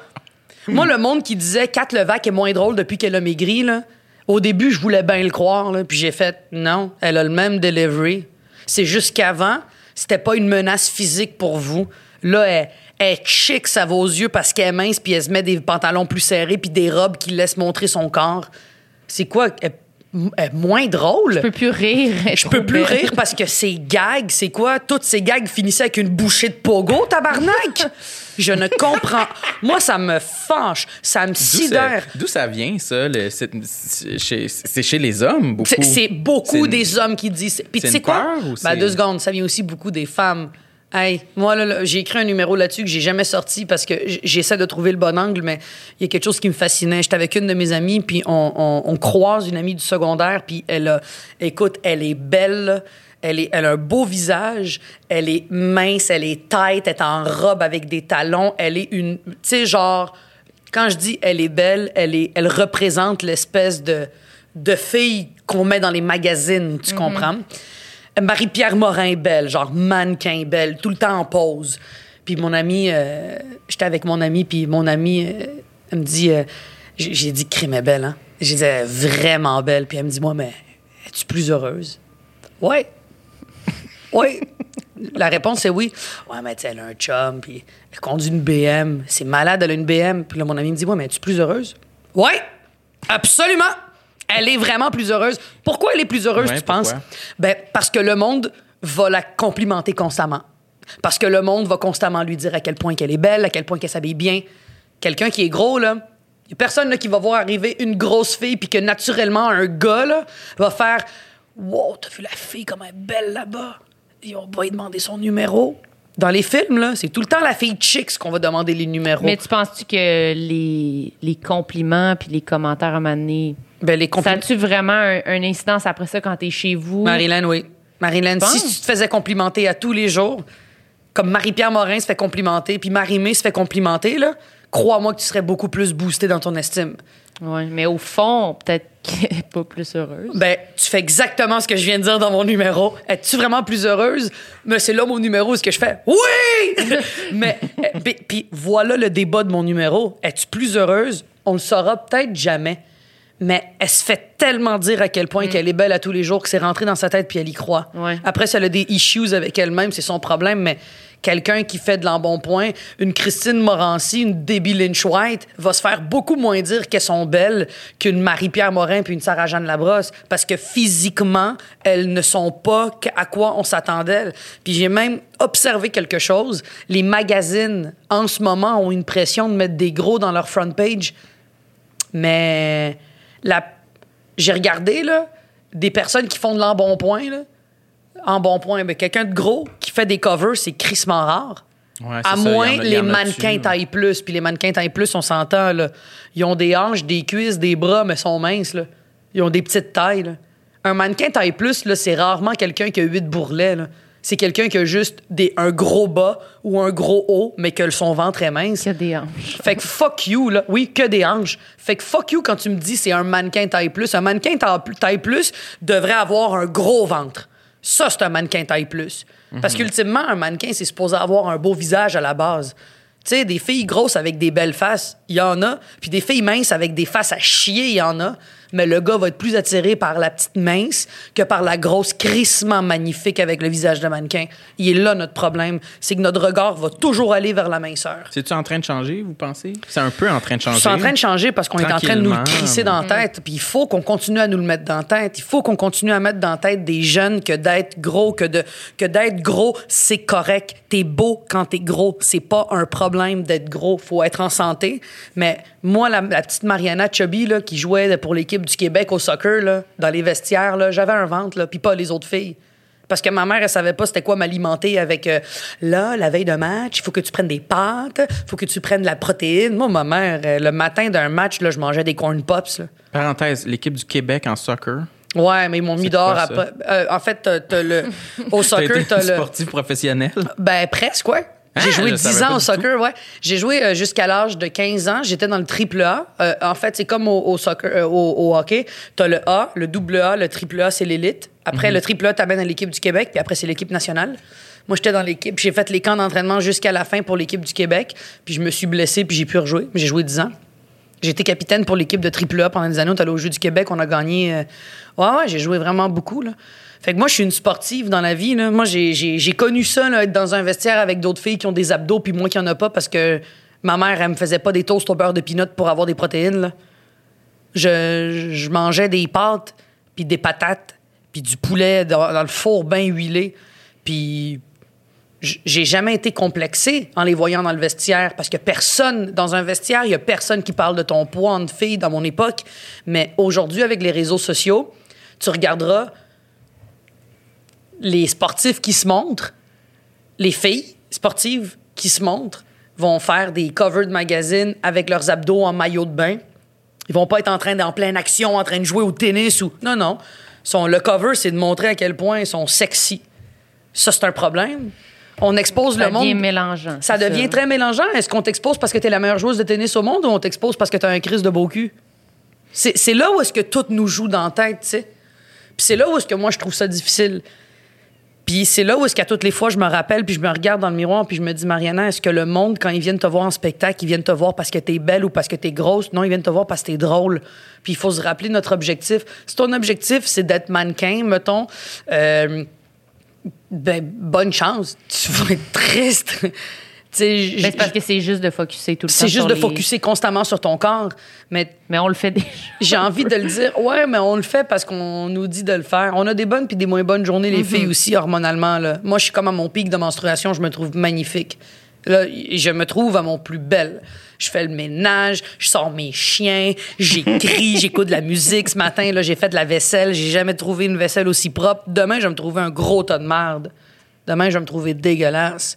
Moi, le monde qui disait « Kat Levac est moins drôle depuis qu'elle a maigri », là, au début, je voulais bien le croire, là, puis j'ai fait « Non, elle a le même delivery. C'est juste qu'avant, c'était pas une menace physique pour vous. Là, elle, elle chic ça va aux yeux parce qu'elle est mince, puis elle se met des pantalons plus serrés puis des robes qui laissent montrer son corps. C'est quoi? Elle... moins drôle. Je peux plus rire. Je peux plus belle. rire parce que ces gags, c'est quoi? Toutes ces gags finissaient avec une bouchée de pogo, tabarnak! Je ne comprends. Moi, ça me fâche. Ça me sidère. D'où ça vient, ça? Le, c'est, c'est, chez, c'est chez les hommes, beaucoup. C'est, c'est beaucoup c'est une, des hommes qui disent... Puis, c'est tu sais quoi? Peur, ben, deux secondes, ça vient aussi beaucoup des femmes. Hey, moi, là, là, j'ai écrit un numéro là-dessus que j'ai jamais sorti parce que j'essaie de trouver le bon angle, mais il y a quelque chose qui me fascinait. J'étais avec une de mes amies, puis on, on, on croise une amie du secondaire, puis elle a... Écoute, elle est belle, elle, est, elle a un beau visage, elle est mince, elle est tight, elle est en robe avec des talons, elle est une... Tu sais, genre, quand je dis elle est belle, elle, est, elle représente l'espèce de, de fille qu'on met dans les magazines, tu mm-hmm. comprends? Marie-Pierre Morin est belle, genre mannequin belle, tout le temps en pause. Puis mon amie, euh, j'étais avec mon amie, puis mon amie, euh, elle me dit, euh, j'ai, j'ai dit, crème est belle, hein? J'ai dit, elle est vraiment belle. Puis elle me dit, moi, mais es-tu plus heureuse? Ouais. Ouais. La réponse, c'est oui. Ouais, mais tu sais, elle a un chum, puis elle conduit une B M. C'est malade, elle a une B M. Puis là, mon amie me dit, ouais, mais es-tu plus heureuse? Ouais, absolument. Elle est vraiment plus heureuse. Pourquoi elle est plus heureuse, ouais, tu pourquoi? penses? Ben, parce que le monde va la complimenter constamment. Parce que le monde va constamment lui dire à quel point qu'elle est belle, à quel point qu'elle s'habille bien. Quelqu'un qui est gros, là, il n'y a personne là, qui va voir arriver une grosse fille puis que naturellement, un gars là, va faire « Wow, t'as vu la fille comme elle est belle là-bas? » Et on va lui demander son numéro. Dans les films, là, c'est tout le temps la fille chic qu'on va demander les numéros. Mais tu penses-tu que les, les compliments puis les commentaires à un moment donné... Ben, les compli- ça a-tu vraiment un, un incidence après ça quand t'es chez vous? Marilyn, oui. Marilyn, bon. Si tu te faisais complimenter à tous les jours, comme Marie-Pierre Morin se fait complimenter, puis Marie-Mé se fait complimenter, là, crois-moi que tu serais beaucoup plus boostée dans ton estime. Oui, mais au fond, peut-être qu'elle n'est pas plus heureuse. Ben, tu fais exactement ce que je viens de dire dans mon numéro. Es-tu vraiment plus heureuse? Mais c'est là mon numéro, ce que je fais. Oui! Mais, puis voilà le débat de mon numéro. Es-tu plus heureuse? On le saura peut-être jamais. Mais elle se fait tellement dire à quel point mmh. qu'elle est belle à tous les jours que c'est rentré dans sa tête puis elle y croit. Ouais. Après, si elle a des issues avec elle-même, c'est son problème, mais quelqu'un qui fait de l'embonpoint, une Christine Morancy, une Debbie Lynch-White, va se faire beaucoup moins dire qu'elles sont belles qu'une Marie-Pierre Morin puis une Sarah-Jeanne Labrosse parce que physiquement, elles ne sont pas à quoi on s'attendait. Puis j'ai même observé quelque chose. Les magazines, en ce moment, ont une pression de mettre des gros dans leur front page, mais... La... J'ai regardé là, des personnes qui font de l'embonpoint. Là. Embonpoint, ben, quelqu'un de gros qui fait des covers, c'est crissement rare. Ouais, c'est à ça, moins a, les mannequins taille plus. Puis les mannequins taille plus, on s'entend. Là, ils ont des hanches, des cuisses, des bras, mais sont minces. Là. Ils ont des petites tailles. Là. Un mannequin taille plus, là, c'est rarement quelqu'un qui a huit bourrelets. Là. C'est quelqu'un qui a juste des, un gros bas ou un gros haut, mais que son ventre est mince. Que des hanches. Fait que fuck you, là. Oui, que des hanches. Fait que fuck you quand tu me dis c'est un mannequin taille plus. Un mannequin taille plus devrait avoir un gros ventre. Ça, c'est un mannequin taille plus. Mm-hmm. Parce qu'ultimement, un mannequin, c'est supposé avoir un beau visage à la base. Tu sais, des filles grosses avec des belles faces, il y en a. Puis des filles minces avec des faces à chier, il y en a. Mais le gars va être plus attiré par la petite mince que par la grosse crissement magnifique avec le visage de mannequin. Il est là notre problème. C'est que notre regard va toujours aller vers la minceur. C'est-tu en train de changer, vous pensez? C'est un peu en train de changer. C'est en train de changer parce qu'on est en train de nous le crisser dans la tête. Puis il faut qu'on continue à nous le mettre dans la tête. Il faut qu'on continue à mettre dans la tête des jeunes que d'être gros, que, de, que d'être gros, c'est correct. T'es beau quand t'es gros. C'est pas un problème d'être gros. Faut être en santé. Mais moi, la, la petite Mariana Chubby, là, qui jouait pour l'équipe du Québec au soccer, là, dans les vestiaires, là, j'avais un ventre, puis pas les autres filles. Parce que ma mère, elle savait pas c'était quoi m'alimenter avec, euh, là, la veille d'un match, il faut que tu prennes des pâtes, il faut que tu prennes de la protéine. Moi, ma mère, euh, le matin d'un match, là, je mangeais des corn pops. Là. Parenthèse, l'équipe du Québec en soccer... Ouais, mais ils m'ont mis dehors. Quoi, à... euh, en fait, t'as, t'as le... au soccer, t'as, t'as le... sportif professionnel? Ben, presque, ouais. J'ai hein, joué dix ans au soccer, tout. Ouais. J'ai joué euh, jusqu'à l'âge de quinze ans. J'étais dans le triple A. Euh, en fait, c'est comme au, au soccer, euh, au, au hockey. T'as le A, le double A, le triple A, c'est l'élite. Après, mm-hmm. le triple A t'amène à l'équipe du Québec, puis après, c'est l'équipe nationale. Moi, j'étais dans l'équipe. J'ai fait les camps d'entraînement jusqu'à la fin pour l'équipe du Québec. Puis je me suis blessée, puis j'ai pu rejouer. J'ai joué dix ans. J'ai été capitaine pour l'équipe de triple A pendant des années. On est allé aux Jeux du Québec, on a gagné... Euh... Ouais, ouais, j'ai joué vraiment beaucoup, là. Fait que moi, je suis une sportive dans la vie. Là. Moi, j'ai, j'ai, j'ai connu ça, là, être dans un vestiaire avec d'autres filles qui ont des abdos, puis moi qui en a pas, parce que ma mère, elle me faisait pas des toasts au beurre de peanuts pour avoir des protéines. Là. Je, je mangeais des pâtes, puis des patates, puis du poulet dans, dans le four bien huilé. Puis j'ai jamais été complexée en les voyant dans le vestiaire, parce que personne, dans un vestiaire, il y a personne qui parle de ton poids entre filles dans mon époque. Mais aujourd'hui, avec les réseaux sociaux, tu regarderas... les sportifs qui se montrent, les filles sportives qui se montrent vont faire des covers de magazines avec leurs abdos en maillot de bain. Ils vont pas être en train d'en pleine action, en train de jouer au tennis ou... Non, non. Son, le cover, c'est de montrer à quel point ils sont sexy. Ça, c'est un problème. On expose ça le monde... Ça devient mélangeant. Ça devient ça. Très mélangeant. Est-ce qu'on t'expose parce que t'es la meilleure joueuse de tennis au monde ou on t'expose parce que t'as un crisse de beau cul? C'est, c'est là où est-ce que tout nous joue dans la tête, tu sais. Puis c'est là où est-ce que moi, je trouve ça difficile. Puis c'est là où est-ce qu'à toutes les fois, je me rappelle, puis je me regarde dans le miroir, puis je me dis, Mariana, est-ce que le monde, quand ils viennent te voir en spectacle, ils viennent te voir parce que t'es belle ou parce que t'es grosse? Non, ils viennent te voir parce que t'es drôle. Puis il faut se rappeler notre objectif. Si ton objectif, c'est d'être mannequin, mettons... Euh, ben, bonne chance. Tu vas être triste. j- ben, c'est parce que c'est juste de focusser tout le c'est temps. C'est juste sur de les... focusser constamment sur ton corps. Mais, mais on le fait déjà. J'ai envie de le dire. Ouais, mais on le fait parce qu'on nous dit de le faire. On a des bonnes puis des moins bonnes journées, les mm-hmm. filles aussi, hormonalement. Là. Moi, je suis comme à mon pic de menstruation. Je me trouve magnifique. Là, je me trouve à mon plus belle. Je fais le ménage, je sors mes chiens, j'écris, j'écoute de la musique. Ce matin, là, j'ai fait de la vaisselle. J'ai jamais trouvé une vaisselle aussi propre. Demain, je vais me trouver un gros tas de merde. Demain, je vais me trouver dégueulasse.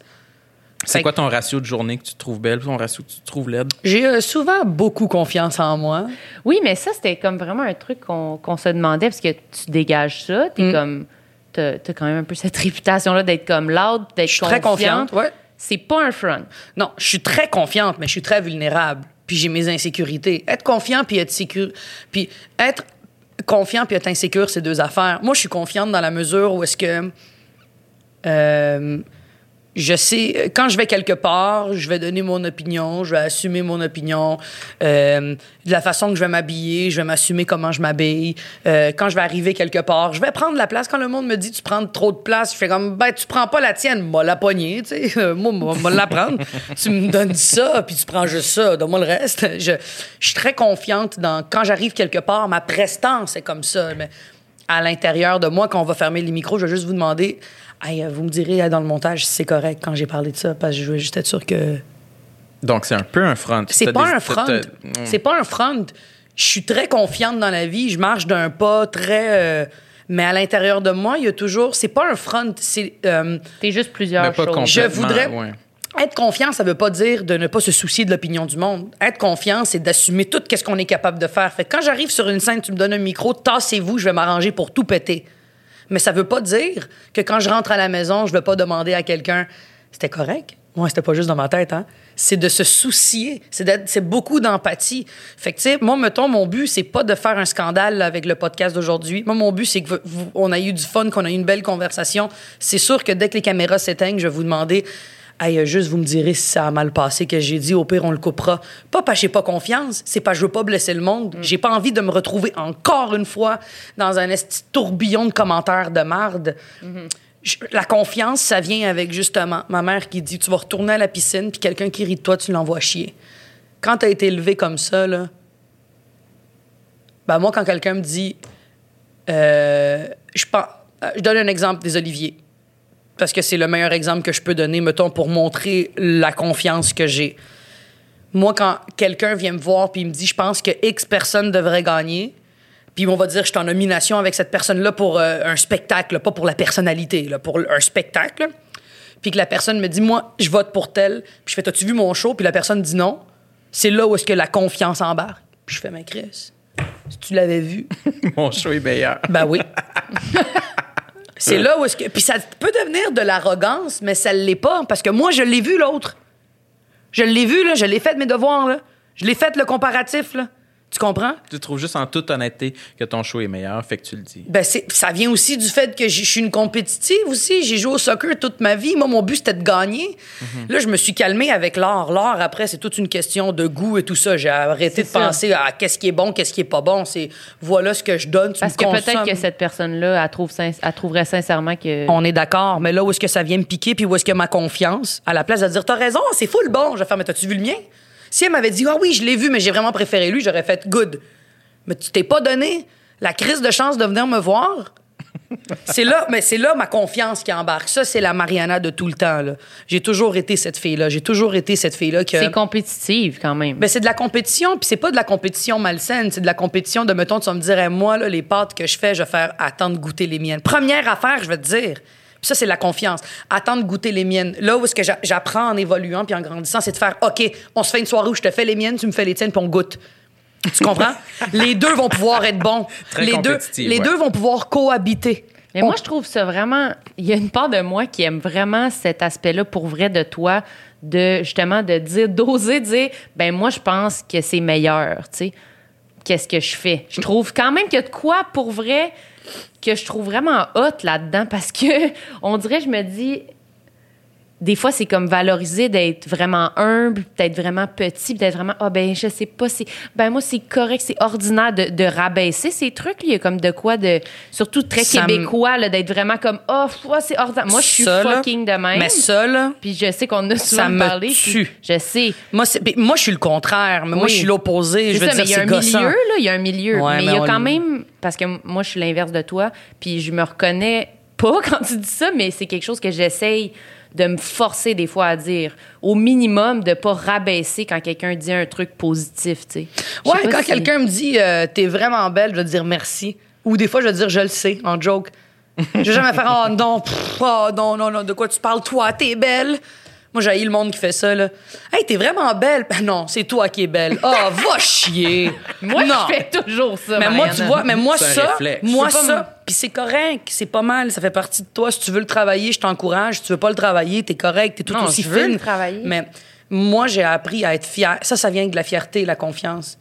C'est fait quoi ton ratio de journée que tu te trouves belle, ton ratio que tu te trouves laide? J'ai euh, souvent beaucoup confiance en moi. Oui, mais ça, c'était comme vraiment un truc qu'on, qu'on se demandait parce que tu dégages ça. T'es mm. comme, t'as, t'as quand même un peu cette réputation-là d'être comme loud, d'être confiante. Très confiante, ouais. C'est pas un front. Non, je suis très confiante, mais je suis très vulnérable. Puis j'ai mes insécurités. Être confiant puis être sécure. Puis être confiant puis être insécure, c'est deux affaires. Moi, je suis confiante dans la mesure où est-ce que euh, je sais quand je vais quelque part, je vais donner mon opinion, je vais assumer mon opinion. Euh, de la façon que je vais m'habiller, je vais m'assumer comment je m'habille. Euh, quand je vais arriver quelque part, je vais prendre la place. Quand le monde me dit tu prends trop de place, je fais comme ben tu prends pas la tienne, moi la poignée, tu sais, moi moi la prendre. Tu me donnes ça, puis tu prends juste ça, donne-moi le reste. Je, je suis très confiante dans quand j'arrive quelque part, ma prestance est comme ça. Mais à l'intérieur de moi, quand on va fermer les micros, je vais juste vous demander, hey, vous me direz dans le montage si c'est correct quand j'ai parlé de ça, parce que je veux juste être sûr que. Donc, c'est un peu un front. C'est pas, des... un front. T'as... C'est pas un front. Je suis très confiante dans la vie. Je marche d'un pas très... Euh... Mais à l'intérieur de moi, il y a toujours... C'est pas un front. C'est... Euh... T'es juste plusieurs mais pas choses. Je voudrais... Ouais. Être confiant, ça veut pas dire de ne pas se soucier de l'opinion du monde. Être confiant, c'est d'assumer tout ce qu'on est capable de faire. Fait que quand j'arrive sur une scène, tu me donnes un micro, tassez-vous, je vais m'arranger pour tout péter. Mais ça veut pas dire que quand je rentre à la maison, je vais pas demander à quelqu'un... C'était correct? Moi, ouais, c'était pas juste dans ma tête, hein. C'est de se soucier. C'est, d'être, c'est beaucoup d'empathie. Fait que, tu sais, moi, mettons, mon but, c'est pas de faire un scandale avec le podcast d'aujourd'hui. Moi, mon but, c'est qu'on a eu du fun, qu'on a eu une belle conversation. C'est sûr que dès que les caméras s'éteignent, je vais vous demander... Hey, juste, vous me direz si ça a mal passé, que j'ai dit, au pire, on le coupera. Pas parce que j'ai pas confiance, c'est parce que je veux pas blesser le monde. Mm. J'ai pas envie de me retrouver encore une fois dans un esti tourbillon de commentaires de marde. Mm-hmm. Je, la confiance, ça vient avec, justement, ma mère qui dit, tu vas retourner à la piscine, puis quelqu'un qui rit de toi, tu l'envoies chier. Quand t'as été élevé comme ça, là... Ben moi, quand quelqu'un me dit... Euh, je, pense, je donne un exemple des oliviers. Parce que c'est le meilleur exemple que je peux donner, mettons, pour montrer la confiance que j'ai. Moi, quand quelqu'un vient me voir puis il me dit « Je pense que X personne devrait gagner », puis on va dire « Je suis en nomination avec cette personne-là pour euh, un spectacle, pas pour la personnalité, là, pour un spectacle. » Puis que la personne me dit « Moi, je vote pour tel. » Puis je fais « T'as-tu vu mon show? » Puis la personne dit « Non. » C'est là où est-ce que la confiance embarque. Puis je fais « Mais Chris, si tu l'avais vu... » Mon show est meilleur. Ben oui. C'est là où est-ce que... Puis ça peut devenir de l'arrogance, mais ça l'est pas, parce que moi, je l'ai vu, l'autre. Je l'ai vu, là, je l'ai fait mes devoirs, là. Je l'ai fait, le comparatif, là. Tu comprends? Tu trouves juste en toute honnêteté que ton show est meilleur, fait que tu le dis. Ben c'est, ça vient aussi du fait que je suis une compétitive aussi. J'ai joué au soccer toute ma vie. Moi, mon but, c'était de gagner. Mm-hmm. Là, je me suis calmée avec l'art. L'art, après, c'est toute une question de goût et tout ça. J'ai arrêté c'est de ça. penser à qu'est-ce qui est bon, qu'est-ce qui est pas bon. C'est voilà ce que je donne, tu Parce me que consommes. Peut-être que cette personne-là, elle, trouve sin- elle trouverait sincèrement que... On est d'accord, mais là où est-ce que ça vient me piquer puis où est-ce que ma confiance, à la place de dire « T'as raison, c'est full bon », je vais faire « Mais t'as-tu vu le mien? » Si elle m'avait dit « Ah oui, je l'ai vu, mais j'ai vraiment préféré lui », j'aurais fait « Good ». Mais tu t'es pas donné la crise de chance de venir me voir. C'est là, mais c'est là ma confiance qui embarque. Ça, c'est la Mariana de tout le temps, là. J'ai toujours été cette fille-là. J'ai toujours été cette fille-là que... C'est compétitive, quand même. Ben, c'est de la compétition, puis c'est pas de la compétition malsaine. C'est de la compétition de, mettons, tu vas me dire hey, « Moi, là, les pâtes que je fais, je vais faire attendre goûter les miennes. » Première affaire, je vais te dire... Puis ça, c'est la confiance. Attendre de goûter les miennes. Là où est-ce que j'apprends en évoluant puis en grandissant, c'est de faire, OK, on se fait une soirée où je te fais les miennes, tu me fais les tiennes, puis on goûte. Tu comprends? Les deux vont pouvoir être bons. Très les deux, ouais. Les deux vont pouvoir cohabiter. Mais on... moi, je trouve ça vraiment... Il y a une part de moi qui aime vraiment cet aspect-là pour vrai de toi, de justement de dire, d'oser dire, ben moi, je pense que c'est meilleur, tu sais. Qu'est-ce que je fais? Je trouve quand même qu'il y a de quoi pour vrai que je trouve vraiment hot là-dedans parce que on dirait, je me dis... Des fois, c'est comme valoriser d'être vraiment humble, d'être vraiment petit, d'être vraiment... Ah, oh, ben je sais pas, c'est... Ben moi, c'est correct, c'est ordinaire de, de rabaisser ces trucs. Il y a comme de quoi de... Surtout très ça québécois, là, d'être vraiment comme... Ah, oh, c'est ordinaire. Moi, je suis ça, fucking de même. Mais ça, là... Puis je sais qu'on a souvent ça me parlé. Tue. Je sais. Moi, c'est, moi, je suis le contraire. Mais oui. Moi, je suis l'opposé. C'est je veux ça, dire, c'est gossant. Il y a un milieu, là. Il y a un milieu. Ouais, mais il y a quand le... même... Parce que moi, je suis l'inverse de toi. Puis je me reconnais pas quand tu dis ça, mais c'est quelque chose que j'essaye... de me forcer des fois à dire, au minimum, de pas rabaisser quand quelqu'un dit un truc positif, tu sais. Ouais, quand si... quelqu'un me dit euh, « t'es vraiment belle », je vais dire « merci ». Ou des fois, je vais dire « je le sais », en joke. Je vais jamais faire « oh non, pff, oh non, non, non, de quoi tu parles, toi, t'es belle ». Moi, j'haïs le monde qui fait ça, là. « Hey, t'es vraiment belle ». Ben non, c'est toi qui es belle. « Ah, oh, va chier ». Moi, non. Je fais toujours ça, mais Mariana. Moi, tu vois, mais moi, c'est ça, moi, ça... Mon... Puis c'est correct, c'est pas mal, ça fait partie de toi. Si tu veux le travailler, je t'encourage. Si tu veux pas le travailler, t'es correct, t'es tout non, aussi fine. Veux le travailler. Mais moi, j'ai appris à être fière. Ça, ça vient de la fierté, la confiance.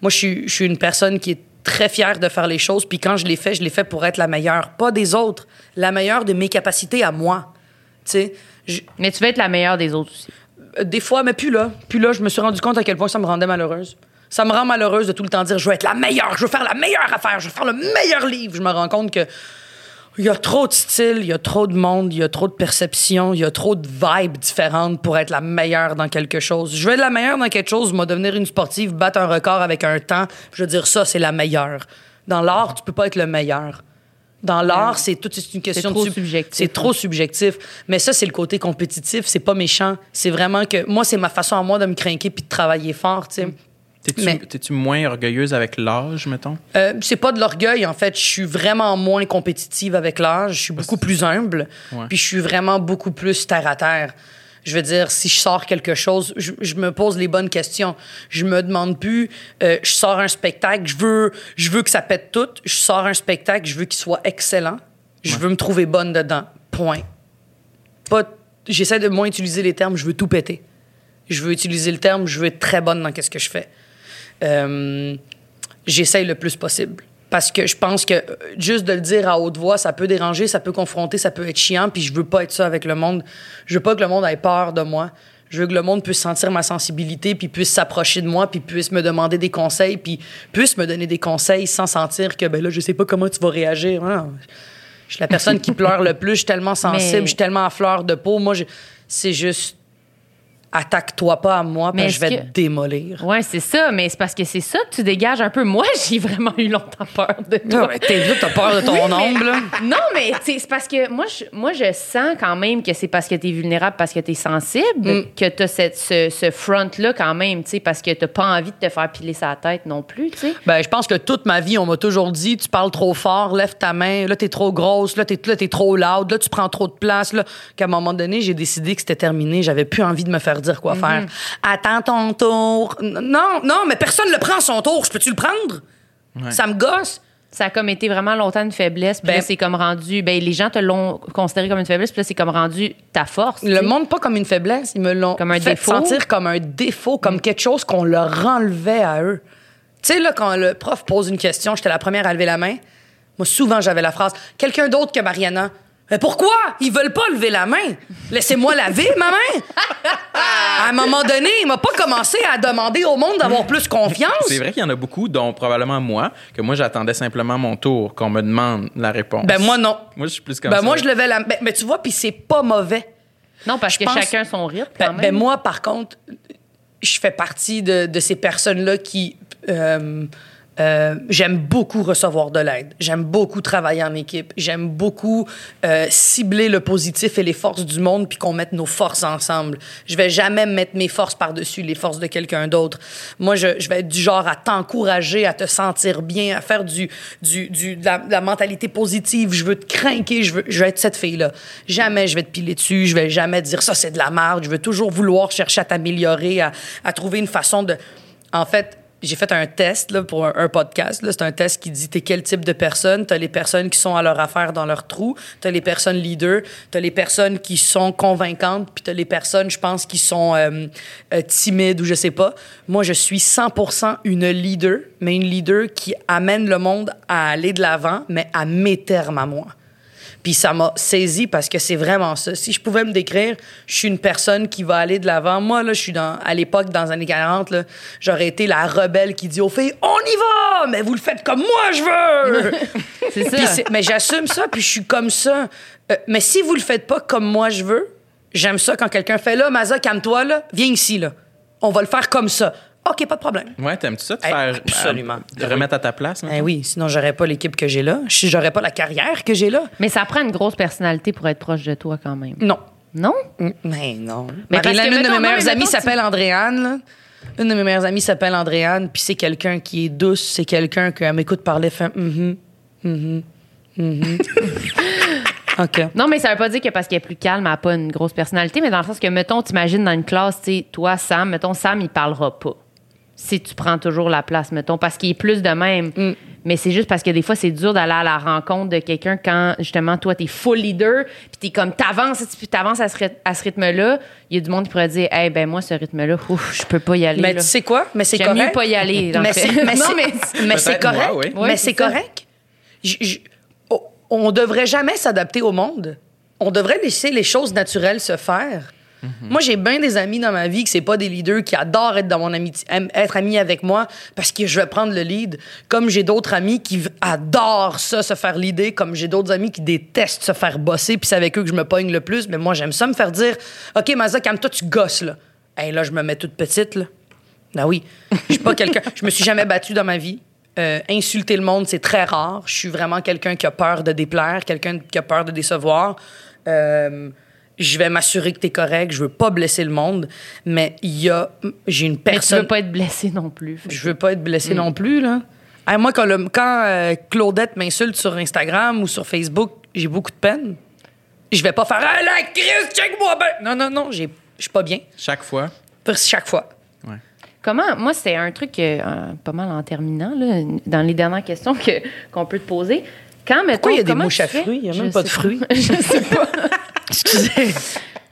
Moi, je suis, je suis une personne qui est très fière de faire les choses. Puis quand je les fais, je les fais pour être la meilleure. Pas des autres, la meilleure de mes capacités à moi. Tu sais... Je... Mais tu veux être la meilleure des autres aussi. Des fois, mais plus là. Puis là, je me suis rendu compte à quel point ça me rendait malheureuse. Ça me rend malheureuse de tout le temps dire « je veux être la meilleure, je veux faire la meilleure affaire, je veux faire le meilleur livre ». Je me rends compte que il y a trop de styles, il y a trop de monde, il y a trop de perceptions, il y a trop de vibes différentes pour être la meilleure dans quelque chose. Je veux être la meilleure dans quelque chose, moi, devenir une sportive, battre un record avec un temps, je veux dire ça, c'est la meilleure. Dans l'art, tu peux pas être le meilleur. Dans l'art, c'est tout, c'est une question de... C'est trop sub... subjectif. C'est trop subjectif. Mais ça, c'est le côté compétitif. C'est pas méchant. C'est vraiment que... Moi, c'est ma façon à moi de me crinquer puis de travailler fort, tu sais. T'es-tu, mais... t'es-tu moins orgueilleuse avec l'âge, mettons? Euh, c'est pas de l'orgueil, en fait. Je suis vraiment moins compétitive avec l'âge. Je suis beaucoup plus humble. Ouais. Puis je suis vraiment beaucoup plus terre-à-terre. Je veux dire, si je sors quelque chose, je, je me pose les bonnes questions. Je me demande plus, euh, je sors un spectacle, je veux, je veux que ça pète tout. Je sors un spectacle, je veux qu'il soit excellent. Je ouais. veux me trouver bonne dedans. Point. Pas, j'essaie de moins utiliser les termes, je veux tout péter. Je veux utiliser le terme, je veux être très bonne dans ce que je fais. Euh, j'essaie le plus possible. Parce que je pense que juste de le dire à haute voix, ça peut déranger, ça peut confronter, ça peut être chiant, puis je veux pas être ça avec le monde. Je veux pas que le monde ait peur de moi. Je veux que le monde puisse sentir ma sensibilité, puis puisse s'approcher de moi, puis puisse me demander des conseils, puis puisse me donner des conseils sans sentir que, ben là, je sais pas comment tu vas réagir. Non. Je suis la personne qui pleure le plus, je suis tellement sensible, mais... je suis tellement à fleur de peau. Moi, je... c'est juste... Attaque-toi pas à moi, puis je vais que... te démolir. Oui, c'est ça, mais c'est parce que c'est ça que tu dégages un peu. Moi, j'ai vraiment eu longtemps peur de toi. Non, mais t'es là, t'as peur de ton oui, ombre, mais... là. Non, mais c'est parce que moi je, moi, je sens quand même que c'est parce que t'es vulnérable, parce que t'es sensible, mm. que t'as cette, ce, ce front-là quand même, tu sais, parce que t'as pas envie de te faire piler sa tête non plus, tu sais. Ben, je pense que toute ma vie, on m'a toujours dit, tu parles trop fort, lève ta main, là, t'es trop grosse, là, t'es, là, t'es trop loud, là, tu prends trop de place, là. Qu'à un moment donné, j'ai décidé que c'était terminé, j'avais plus envie de me faire dire quoi mm-hmm. faire. Attends ton tour. Non, non, mais personne le prend son tour. Je peux-tu le prendre? Ouais. Ça me gosse. Ça a comme été vraiment longtemps une faiblesse. Puis ben, là, c'est comme rendu... Ben, les gens te l'ont considéré comme une faiblesse. Puis là, c'est comme rendu ta force. Le t'sais. Monde, pas comme une faiblesse. Ils me l'ont comme un fait défaut. Sentir comme un défaut, comme mm. quelque chose qu'on leur enlevait à eux. Tu sais, là, quand le prof pose une question, j'étais la première à lever la main. Moi, souvent, j'avais la phrase « Quelqu'un d'autre que Mariana ». Mais pourquoi? Ils veulent pas lever la main. Laissez-moi laver ma main. À un moment donné, il m'a pas commencé à demander au monde d'avoir plus confiance. C'est vrai qu'il y en a beaucoup, dont probablement moi, que moi, j'attendais simplement mon tour, qu'on me demande la réponse. Ben moi, non. Moi, je suis plus comme ben ça. Ben moi, je levais la main. Ben, mais tu vois, puis c'est pas mauvais. Non, parce je que pense... chacun son rythme, quand ben, même. Ben moi, par contre, je fais partie de, de ces personnes-là qui... Euh, Euh, j'aime beaucoup recevoir de l'aide. J'aime beaucoup travailler en équipe. J'aime beaucoup euh, cibler le positif et les forces du monde puis qu'on mette nos forces ensemble. Je vais jamais mettre mes forces par-dessus les forces de quelqu'un d'autre. Moi, je, je vais être du genre à t'encourager, à te sentir bien, à faire du, du, du, de la, de la mentalité positive. Je veux te craquer. Je veux, je veux être cette fille-là. Jamais je vais te piler dessus. Je vais jamais dire ça, c'est de la merde. Je veux toujours vouloir chercher à t'améliorer, à, à trouver une façon de... En fait... J'ai fait un test là, pour un, un podcast. Là. C'est un test qui dit t'es quel type de personne. T'as les personnes qui sont à leur affaire dans leur trou. T'as les personnes leaders. T'as les personnes qui sont convaincantes. Puis t'as les personnes, je pense, qui sont euh, euh, timides ou je sais pas. Moi, je suis cent pour cent une leader, mais une leader qui amène le monde à aller de l'avant, mais à mes termes à moi. Puis ça m'a saisie parce que c'est vraiment ça. Si je pouvais me décrire, je suis une personne qui va aller de l'avant. Moi, là, je suis dans, à l'époque, dans les années quarante, là, j'aurais été la rebelle qui dit aux filles « On y va! Mais vous le faites comme moi, je veux! » C'est ça. C'est, mais j'assume ça, puis je suis comme ça. Euh, mais si vous le faites pas comme moi, je veux, j'aime ça quand quelqu'un fait « Là, Mazza, calme-toi, là, viens ici, là. On va le faire comme ça. » OK, pas de problème. Ouais, t'aimes-tu ça, te hey, faire absolument. Euh, remettre à ta place? Hein? Hey oui, sinon j'aurais pas l'équipe que j'ai là. J'aurais pas la carrière que j'ai là. Mais ça prend une grosse personnalité pour être proche de toi quand même. Non. Non? Mais non. Mais Marilyn, une de mes meilleures amies s'appelle Andréane, là. Une de mes meilleures amies s'appelle Andréane, puis c'est quelqu'un qui est douce, c'est quelqu'un qui m'écoute parler, fait « mm-hmm, mm-hmm, mm-hmm ». Okay. Non, mais ça veut pas dire que parce qu'elle est plus calme, elle n'a pas une grosse personnalité, mais dans le sens que, mettons, t'imagines dans une classe, tu sais, toi, Sam, mettons, Sam, il parlera pas. Si tu prends toujours la place, mettons, parce qu'il est plus de même. Mm. Mais c'est juste parce que des fois, c'est dur d'aller à la rencontre de quelqu'un quand, justement, toi, t'es full leader, puis t'es comme, t'avances, puis t'avances à ce, ryth- à ce rythme-là. Il y a du monde qui pourrait dire, eh hey, ben moi, ce rythme-là, ouf, je peux pas y aller. Mais là. Tu sais quoi? Mais c'est J'aime correct. Mieux pas y aller. Mais c'est, mais non, mais, mais c'est correct. Moi, oui. Oui, mais c'est, c'est correct. J- j- oh, on devrait jamais s'adapter au monde. On devrait laisser les choses naturelles se faire. Mm-hmm. Moi, j'ai bien des amis dans ma vie que c'est pas des leaders qui adorent être dans mon amitié, être amis avec moi parce que je vais prendre le lead. Comme j'ai d'autres amis qui adorent ça, se faire leader, comme j'ai d'autres amis qui détestent se faire bosser, puis c'est avec eux que je me pogne le plus. Mais moi, j'aime ça me faire dire « OK, Mazza, calme-toi, tu gosses, là. » Hey, là, je me mets toute petite, là. Ben oui, je suis pas quelqu'un... Je me suis jamais battue dans ma vie. Euh, insulter le monde, c'est très rare. Je suis vraiment quelqu'un qui a peur de déplaire, quelqu'un qui a peur de décevoir. Euh... Je vais m'assurer que t'es correct. Je veux pas blesser le monde, mais il y a, j'ai une personne. Mais tu veux pas être blessé non plus. Je veux pas être blessé mmh. non plus là. Hey, moi quand, le, quand euh, Claudette m'insulte sur Instagram ou sur Facebook, j'ai beaucoup de peine. Je vais pas faire ah, la crise, check-moi ben. Non non non, j'ai, je suis pas bien. Chaque fois. Chaque fois. Ouais. Comment, moi c'est un truc euh, pas mal en terminant là, dans les dernières questions que qu'on peut te poser. Quand, mettons, pourquoi il y a des mouches à fruits? Il n'y a même je pas de fruits. Pas. Je sais pas. Excusez.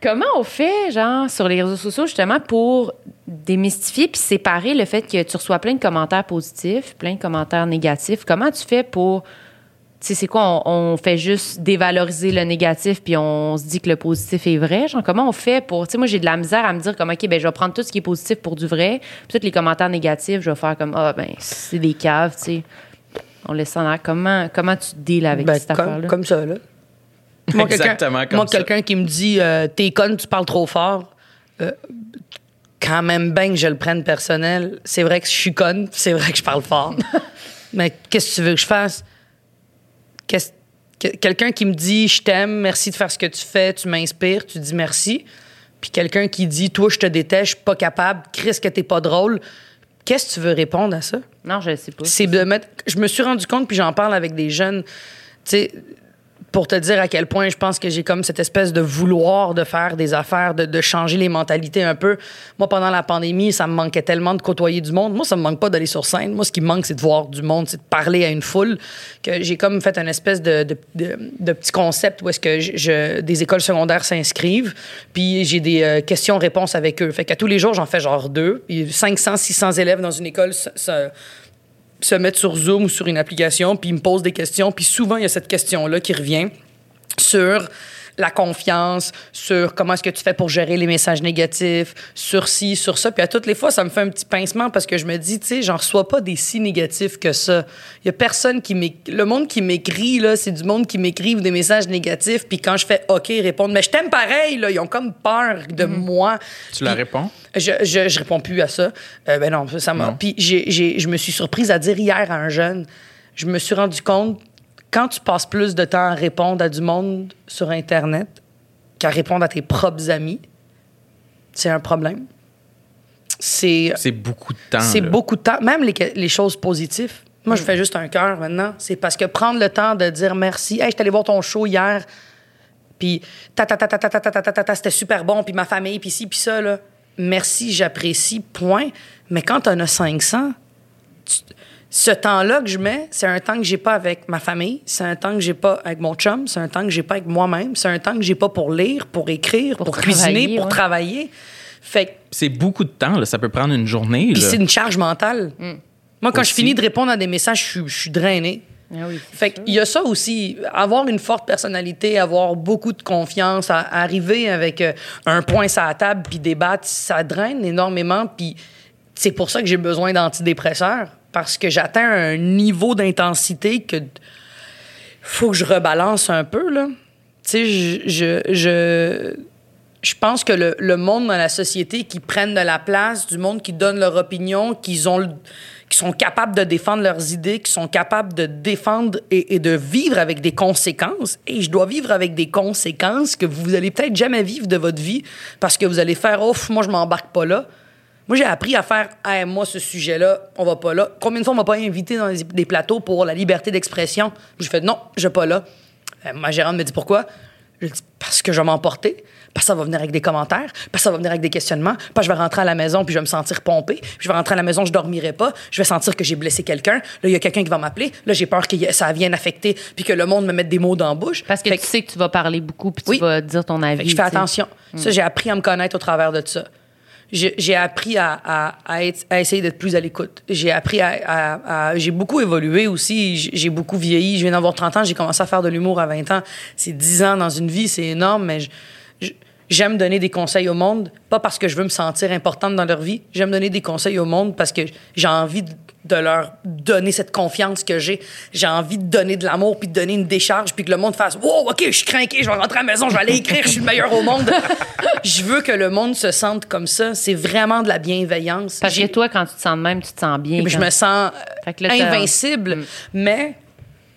Comment on fait, genre, sur les réseaux sociaux, justement, pour démystifier puis séparer le fait que tu reçois plein de commentaires positifs, plein de commentaires négatifs? Comment tu fais pour... Tu sais, c'est quoi? On, on fait juste dévaloriser le négatif puis on se dit que le positif est vrai? Genre, comment on fait pour... Tu sais, moi, j'ai de la misère à me dire comme, OK, ben je vais prendre tout ce qui est positif pour du vrai. Puis tous les commentaires négatifs, je vais faire comme, ah, ben c'est des caves, tu sais. On laisse en l'air. Comment, comment tu deals avec ben, cette comme, affaire-là? Comme ça, là. Moi, exactement quelqu'un, comme moi, ça. Moi, quelqu'un qui me dit euh, « T'es conne, tu parles trop fort euh, », quand même bien que je le prenne personnel, c'est vrai que je suis conne, c'est vrai que je parle fort. Mais qu'est-ce que tu veux que je fasse? Qu'est-ce, que, quelqu'un qui me dit « Je t'aime, merci de faire ce que tu fais, tu m'inspires », tu dis merci. Puis quelqu'un qui dit « Toi, je te déteste, je suis pas capable, Chris, que t'es pas drôle », qu'est-ce que tu veux répondre à ça? Non, je sais pas. C'est de mettre... Je me suis rendu compte, puis j'en parle avec des jeunes, tu sais, pour te dire à quel point je pense que j'ai comme cette espèce de vouloir de faire des affaires, de, de changer les mentalités un peu. Moi, pendant la pandémie, ça me manquait tellement de côtoyer du monde. Moi, ça me manque pas d'aller sur scène. Moi, ce qui me manque, c'est de voir du monde, c'est de parler à une foule. Que j'ai comme fait une espèce de, de, de, de petit concept où est-ce que je, je, des écoles secondaires s'inscrivent. Puis j'ai des euh, questions-réponses avec eux. Fait qu'à tous les jours, j'en fais genre deux. Et cinq cents, six cents élèves dans une école... Ça, ça, se mettre sur Zoom ou sur une application, puis ils me posent des questions, puis souvent, il y a cette question-là qui revient sur la confiance, sur comment est-ce que tu fais pour gérer les messages négatifs, sur ci, sur ça. Puis à toutes les fois, ça me fait un petit pincement parce que je me dis, tu sais, j'en reçois pas des si négatifs que ça. Il y a personne qui m'écrit. Le monde qui m'écrit, là, c'est du monde qui m'écrive des messages négatifs. Puis quand je fais OK, répondre, mais je t'aime pareil, là, ils ont comme peur de mmh. moi. Tu puis, la réponds? Je, je, je réponds plus à ça. Euh, ben non, ça m'a. Puis j'ai, j'ai, je me suis surprise à dire hier à un jeune, je me suis rendu compte, quand tu passes plus de temps à répondre à du monde sur Internet qu'à répondre à tes propres amis, c'est un problème. C'est, c'est beaucoup de temps. C'est là. beaucoup de temps. Même les, les choses positives. Moi, mmh. je fais juste un cœur maintenant. C'est parce que prendre le temps de dire merci. Hey, je suis allé voir ton show hier, puis ta ta ta ta ta ta ta ta ta ta, c'était super bon, puis ma famille, puis ci, puis ça, là. Merci, j'apprécie, point. Mais quand t'en as cinq cents, tu... ce temps-là que je mets, c'est un temps que j'ai pas avec ma famille, c'est un temps que j'ai pas avec mon chum, c'est un temps que j'ai pas avec moi-même, c'est un temps que j'ai pas pour lire, pour écrire, pour, pour cuisiner, ouais. pour travailler. Fait que... c'est beaucoup de temps, là. Ça peut prendre une journée. Puis c'est une charge mentale. Mm. Moi, quand aussi. je finis de répondre à des messages, je, je suis drainée. Ah oui, fait que il y a ça aussi, avoir une forte personnalité, avoir beaucoup de confiance, à, à arriver avec un point sur la table puis débattre, ça draine énormément. Puis c'est pour ça que j'ai besoin d'antidépresseurs. Parce que j'atteins un niveau d'intensité que faut que je rebalance un peu, là. Tu sais, je, je, je, je pense que le, le monde dans la société qui prennent de la place, du monde qui donne leur opinion, qui ont, qui sont capables de défendre leurs idées, qui sont capables de défendre et, et de vivre avec des conséquences. Et je dois vivre avec des conséquences que vous allez peut-être jamais vivre de votre vie parce que vous allez faire « Ouf, moi, je m'embarque pas là ». Moi, j'ai appris à faire hey, « moi, ce sujet-là, on va pas là ». Combien de fois on m'a pas invité dans les, des plateaux pour la liberté d'expression? Je fais « non, je vais pas là ». Ma gérante me dit « pourquoi ». Je dis « parce que je vais m'emporter, parce que ça va venir avec des commentaires, parce que ça va venir avec des questionnements, parce que je vais rentrer à la maison puis je vais me sentir pompée, puis je vais rentrer à la maison, je dormirai pas, je vais sentir que j'ai blessé quelqu'un, là, il y a quelqu'un qui va m'appeler, là, j'ai peur que ça vienne affecter puis que le monde me mette des mots dans la bouche. » Parce que fait tu que... sais que tu vas parler beaucoup puis tu oui. vas dire ton avis. Fait que je fais attention. Mmh. Ça, j'ai appris à me connaître au travers de ça. J'ai, j'ai appris à, à, à, être, à essayer d'être plus à l'écoute. J'ai appris à, à, à... J'ai beaucoup évolué aussi. J'ai, j'ai beaucoup vieilli. Je viens d'avoir trente ans. J'ai commencé à faire de l'humour à vingt ans. C'est dix ans dans une vie. C'est énorme, mais je, je, j'aime donner des conseils au monde, pas parce que je veux me sentir importante dans leur vie. J'aime donner des conseils au monde parce que j'ai envie de, de leur donner cette confiance que j'ai. J'ai envie de donner de l'amour puis de donner une décharge puis que le monde fasse « Wow, OK, je suis craqué, je vais rentrer à la maison, je vais aller écrire, je suis le meilleur au monde. » Je veux que le monde se sente comme ça. C'est vraiment de la bienveillance. Parce j'ai... que toi, quand tu te sens de même, tu te sens bien. Quand... Je me sens là, invincible. Mmh. Mais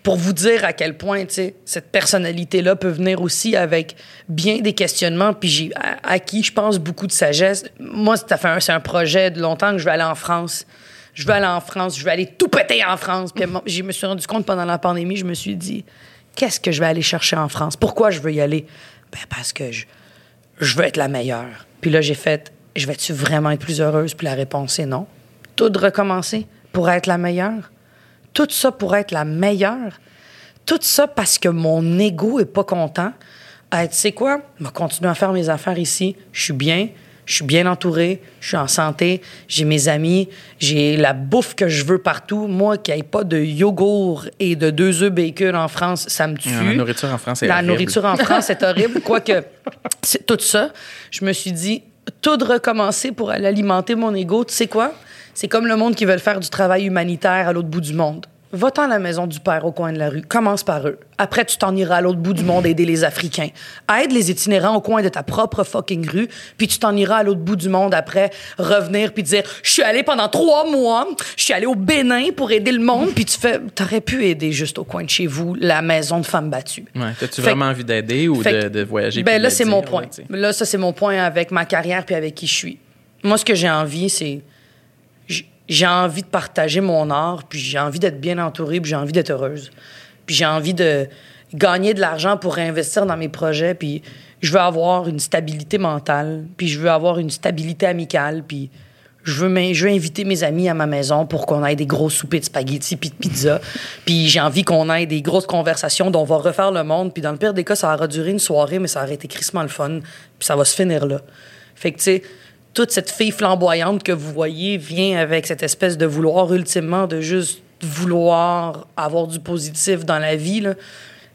pour vous dire à quel point, tu sais, cette personnalité-là peut venir aussi avec bien des questionnements. Puis j'ai acquis, je pense, beaucoup de sagesse. Moi, c'est un, c'est un projet de longtemps que je vais aller en France. Je vais aller en France, je vais aller tout péter en France. Puis je me suis rendu compte pendant la pandémie, je me suis dit, qu'est-ce que je vais aller chercher en France? Pourquoi je veux y aller? Ben parce que je, je veux être la meilleure. Puis là, j'ai fait, je vais-tu vraiment être plus heureuse? Puis la réponse est non. Tout recommencer pour être la meilleure. Tout ça pour être la meilleure. Tout ça parce que mon ego est pas content. Hey, tu sais quoi? Je vais continuer à faire mes affaires ici. Je suis bien. Je suis bien entourée, je suis en santé, j'ai mes amis, j'ai la bouffe que je veux partout. Moi, qu'il n'y ait pas de yogourt et de deux œufs bacon en France, ça me tue. Non, la nourriture en France est la horrible. La nourriture en France est horrible. Quoique, c'est tout ça, je me suis dit, tout recommencer pour aller alimenter mon ego. Tu sais quoi? C'est comme le monde qui veut faire du travail humanitaire à l'autre bout du monde. Va-t'en à la maison du père au coin de la rue. Commence par eux. Après, tu t'en iras à l'autre bout du monde aider les Africains. Aide les itinérants au coin de ta propre fucking rue, puis tu t'en iras à l'autre bout du monde après, revenir, puis dire « Je suis allé pendant trois mois, je suis allé au Bénin pour aider le monde. » Puis tu fais « T'aurais pu aider juste au coin de chez vous, la maison de femmes battues. » Ouais, t'as-tu fait vraiment que, envie d'aider ou de, de voyager? Ben là, c'est mon point. Ouais, là, ça, c'est mon point avec ma carrière puis avec qui je suis. Moi, ce que j'ai envie, c'est... J'ai envie de partager mon art, puis j'ai envie d'être bien entourée, puis j'ai envie d'être heureuse. Puis j'ai envie de gagner de l'argent pour réinvestir dans mes projets, puis je veux avoir une stabilité mentale, puis je veux avoir une stabilité amicale, puis je veux, m'in- je veux inviter mes amis à ma maison pour qu'on aille des gros soupers de spaghettis puis de pizza. Puis j'ai envie qu'on aille des grosses conversations dont on va refaire le monde, puis dans le pire des cas, ça aura duré une soirée, mais ça aurait été crissement le fun, puis ça va se finir là. Fait que, tu sais... Toute cette fille flamboyante que vous voyez vient avec cette espèce de vouloir, ultimement, de juste vouloir avoir du positif dans la vie, là.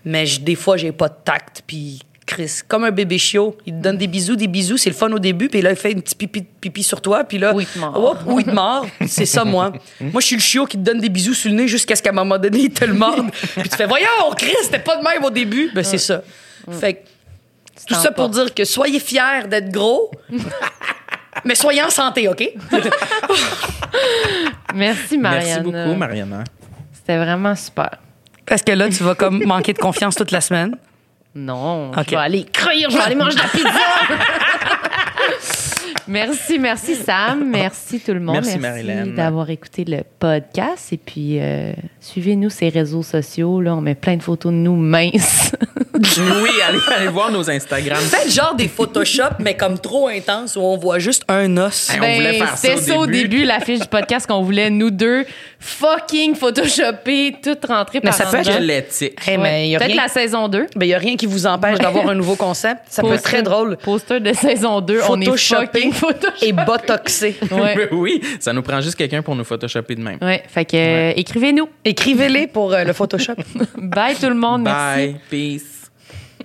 Mais je, des fois, j'ai pas de tact, puis Chris, comme un bébé chiot. Il te donne des bisous, des bisous, c'est le fun au début, puis là, il fait une petite pipi, pipi sur toi, puis là... Oui, il te mord. Oh, oh, il te mord. C'est ça, moi. Moi, je suis le chiot qui te donne des bisous sur le nez jusqu'à ce qu'à un moment donné, il te le morde. Puis tu fais, voyons, Chris, c'était pas de même au début. Ben, c'est ça. Fait que, tout ça pour dire que soyez fiers d'être gros... Mais soyez en santé, OK? Merci, Mariana. Merci beaucoup, Mariana. C'était vraiment super. Parce que là, tu vas comme manquer de confiance toute la semaine? Non, okay. Je vais aller cuire, je vais aller manger de la pizza. Merci, merci, Sam. Merci, tout le monde. Merci, Marilyn, d'avoir écouté le podcast. Et puis, euh, suivez-nous ces réseaux sociaux. Là, on met plein de photos de nous minces. Oui, allez, allez voir nos Instagram. Faites genre des Photoshop, mais comme trop intense, où on voit juste un os. Hey, on ben, voulait faire ça au début. C'était ça au début, l'affiche du podcast, qu'on voulait, nous deux, fucking photoshopper, tout rentrer par endroit. Mais ça peut être l'éthique. Hey, ouais. Peut-être rien... la saison deux. Il ben, n'y a rien qui vous empêche d'avoir un nouveau concept. Ça poster, peut être très drôle. Poster de saison deux, on est fucking photoshopé. Et botoxé. Ouais. Ben, oui, ça nous prend juste quelqu'un pour nous photoshopper de même. Ouais, fait que euh, ouais. écrivez-nous. Écrivez-les pour euh, le Photoshop. Bye tout le monde, merci. Bye, peace.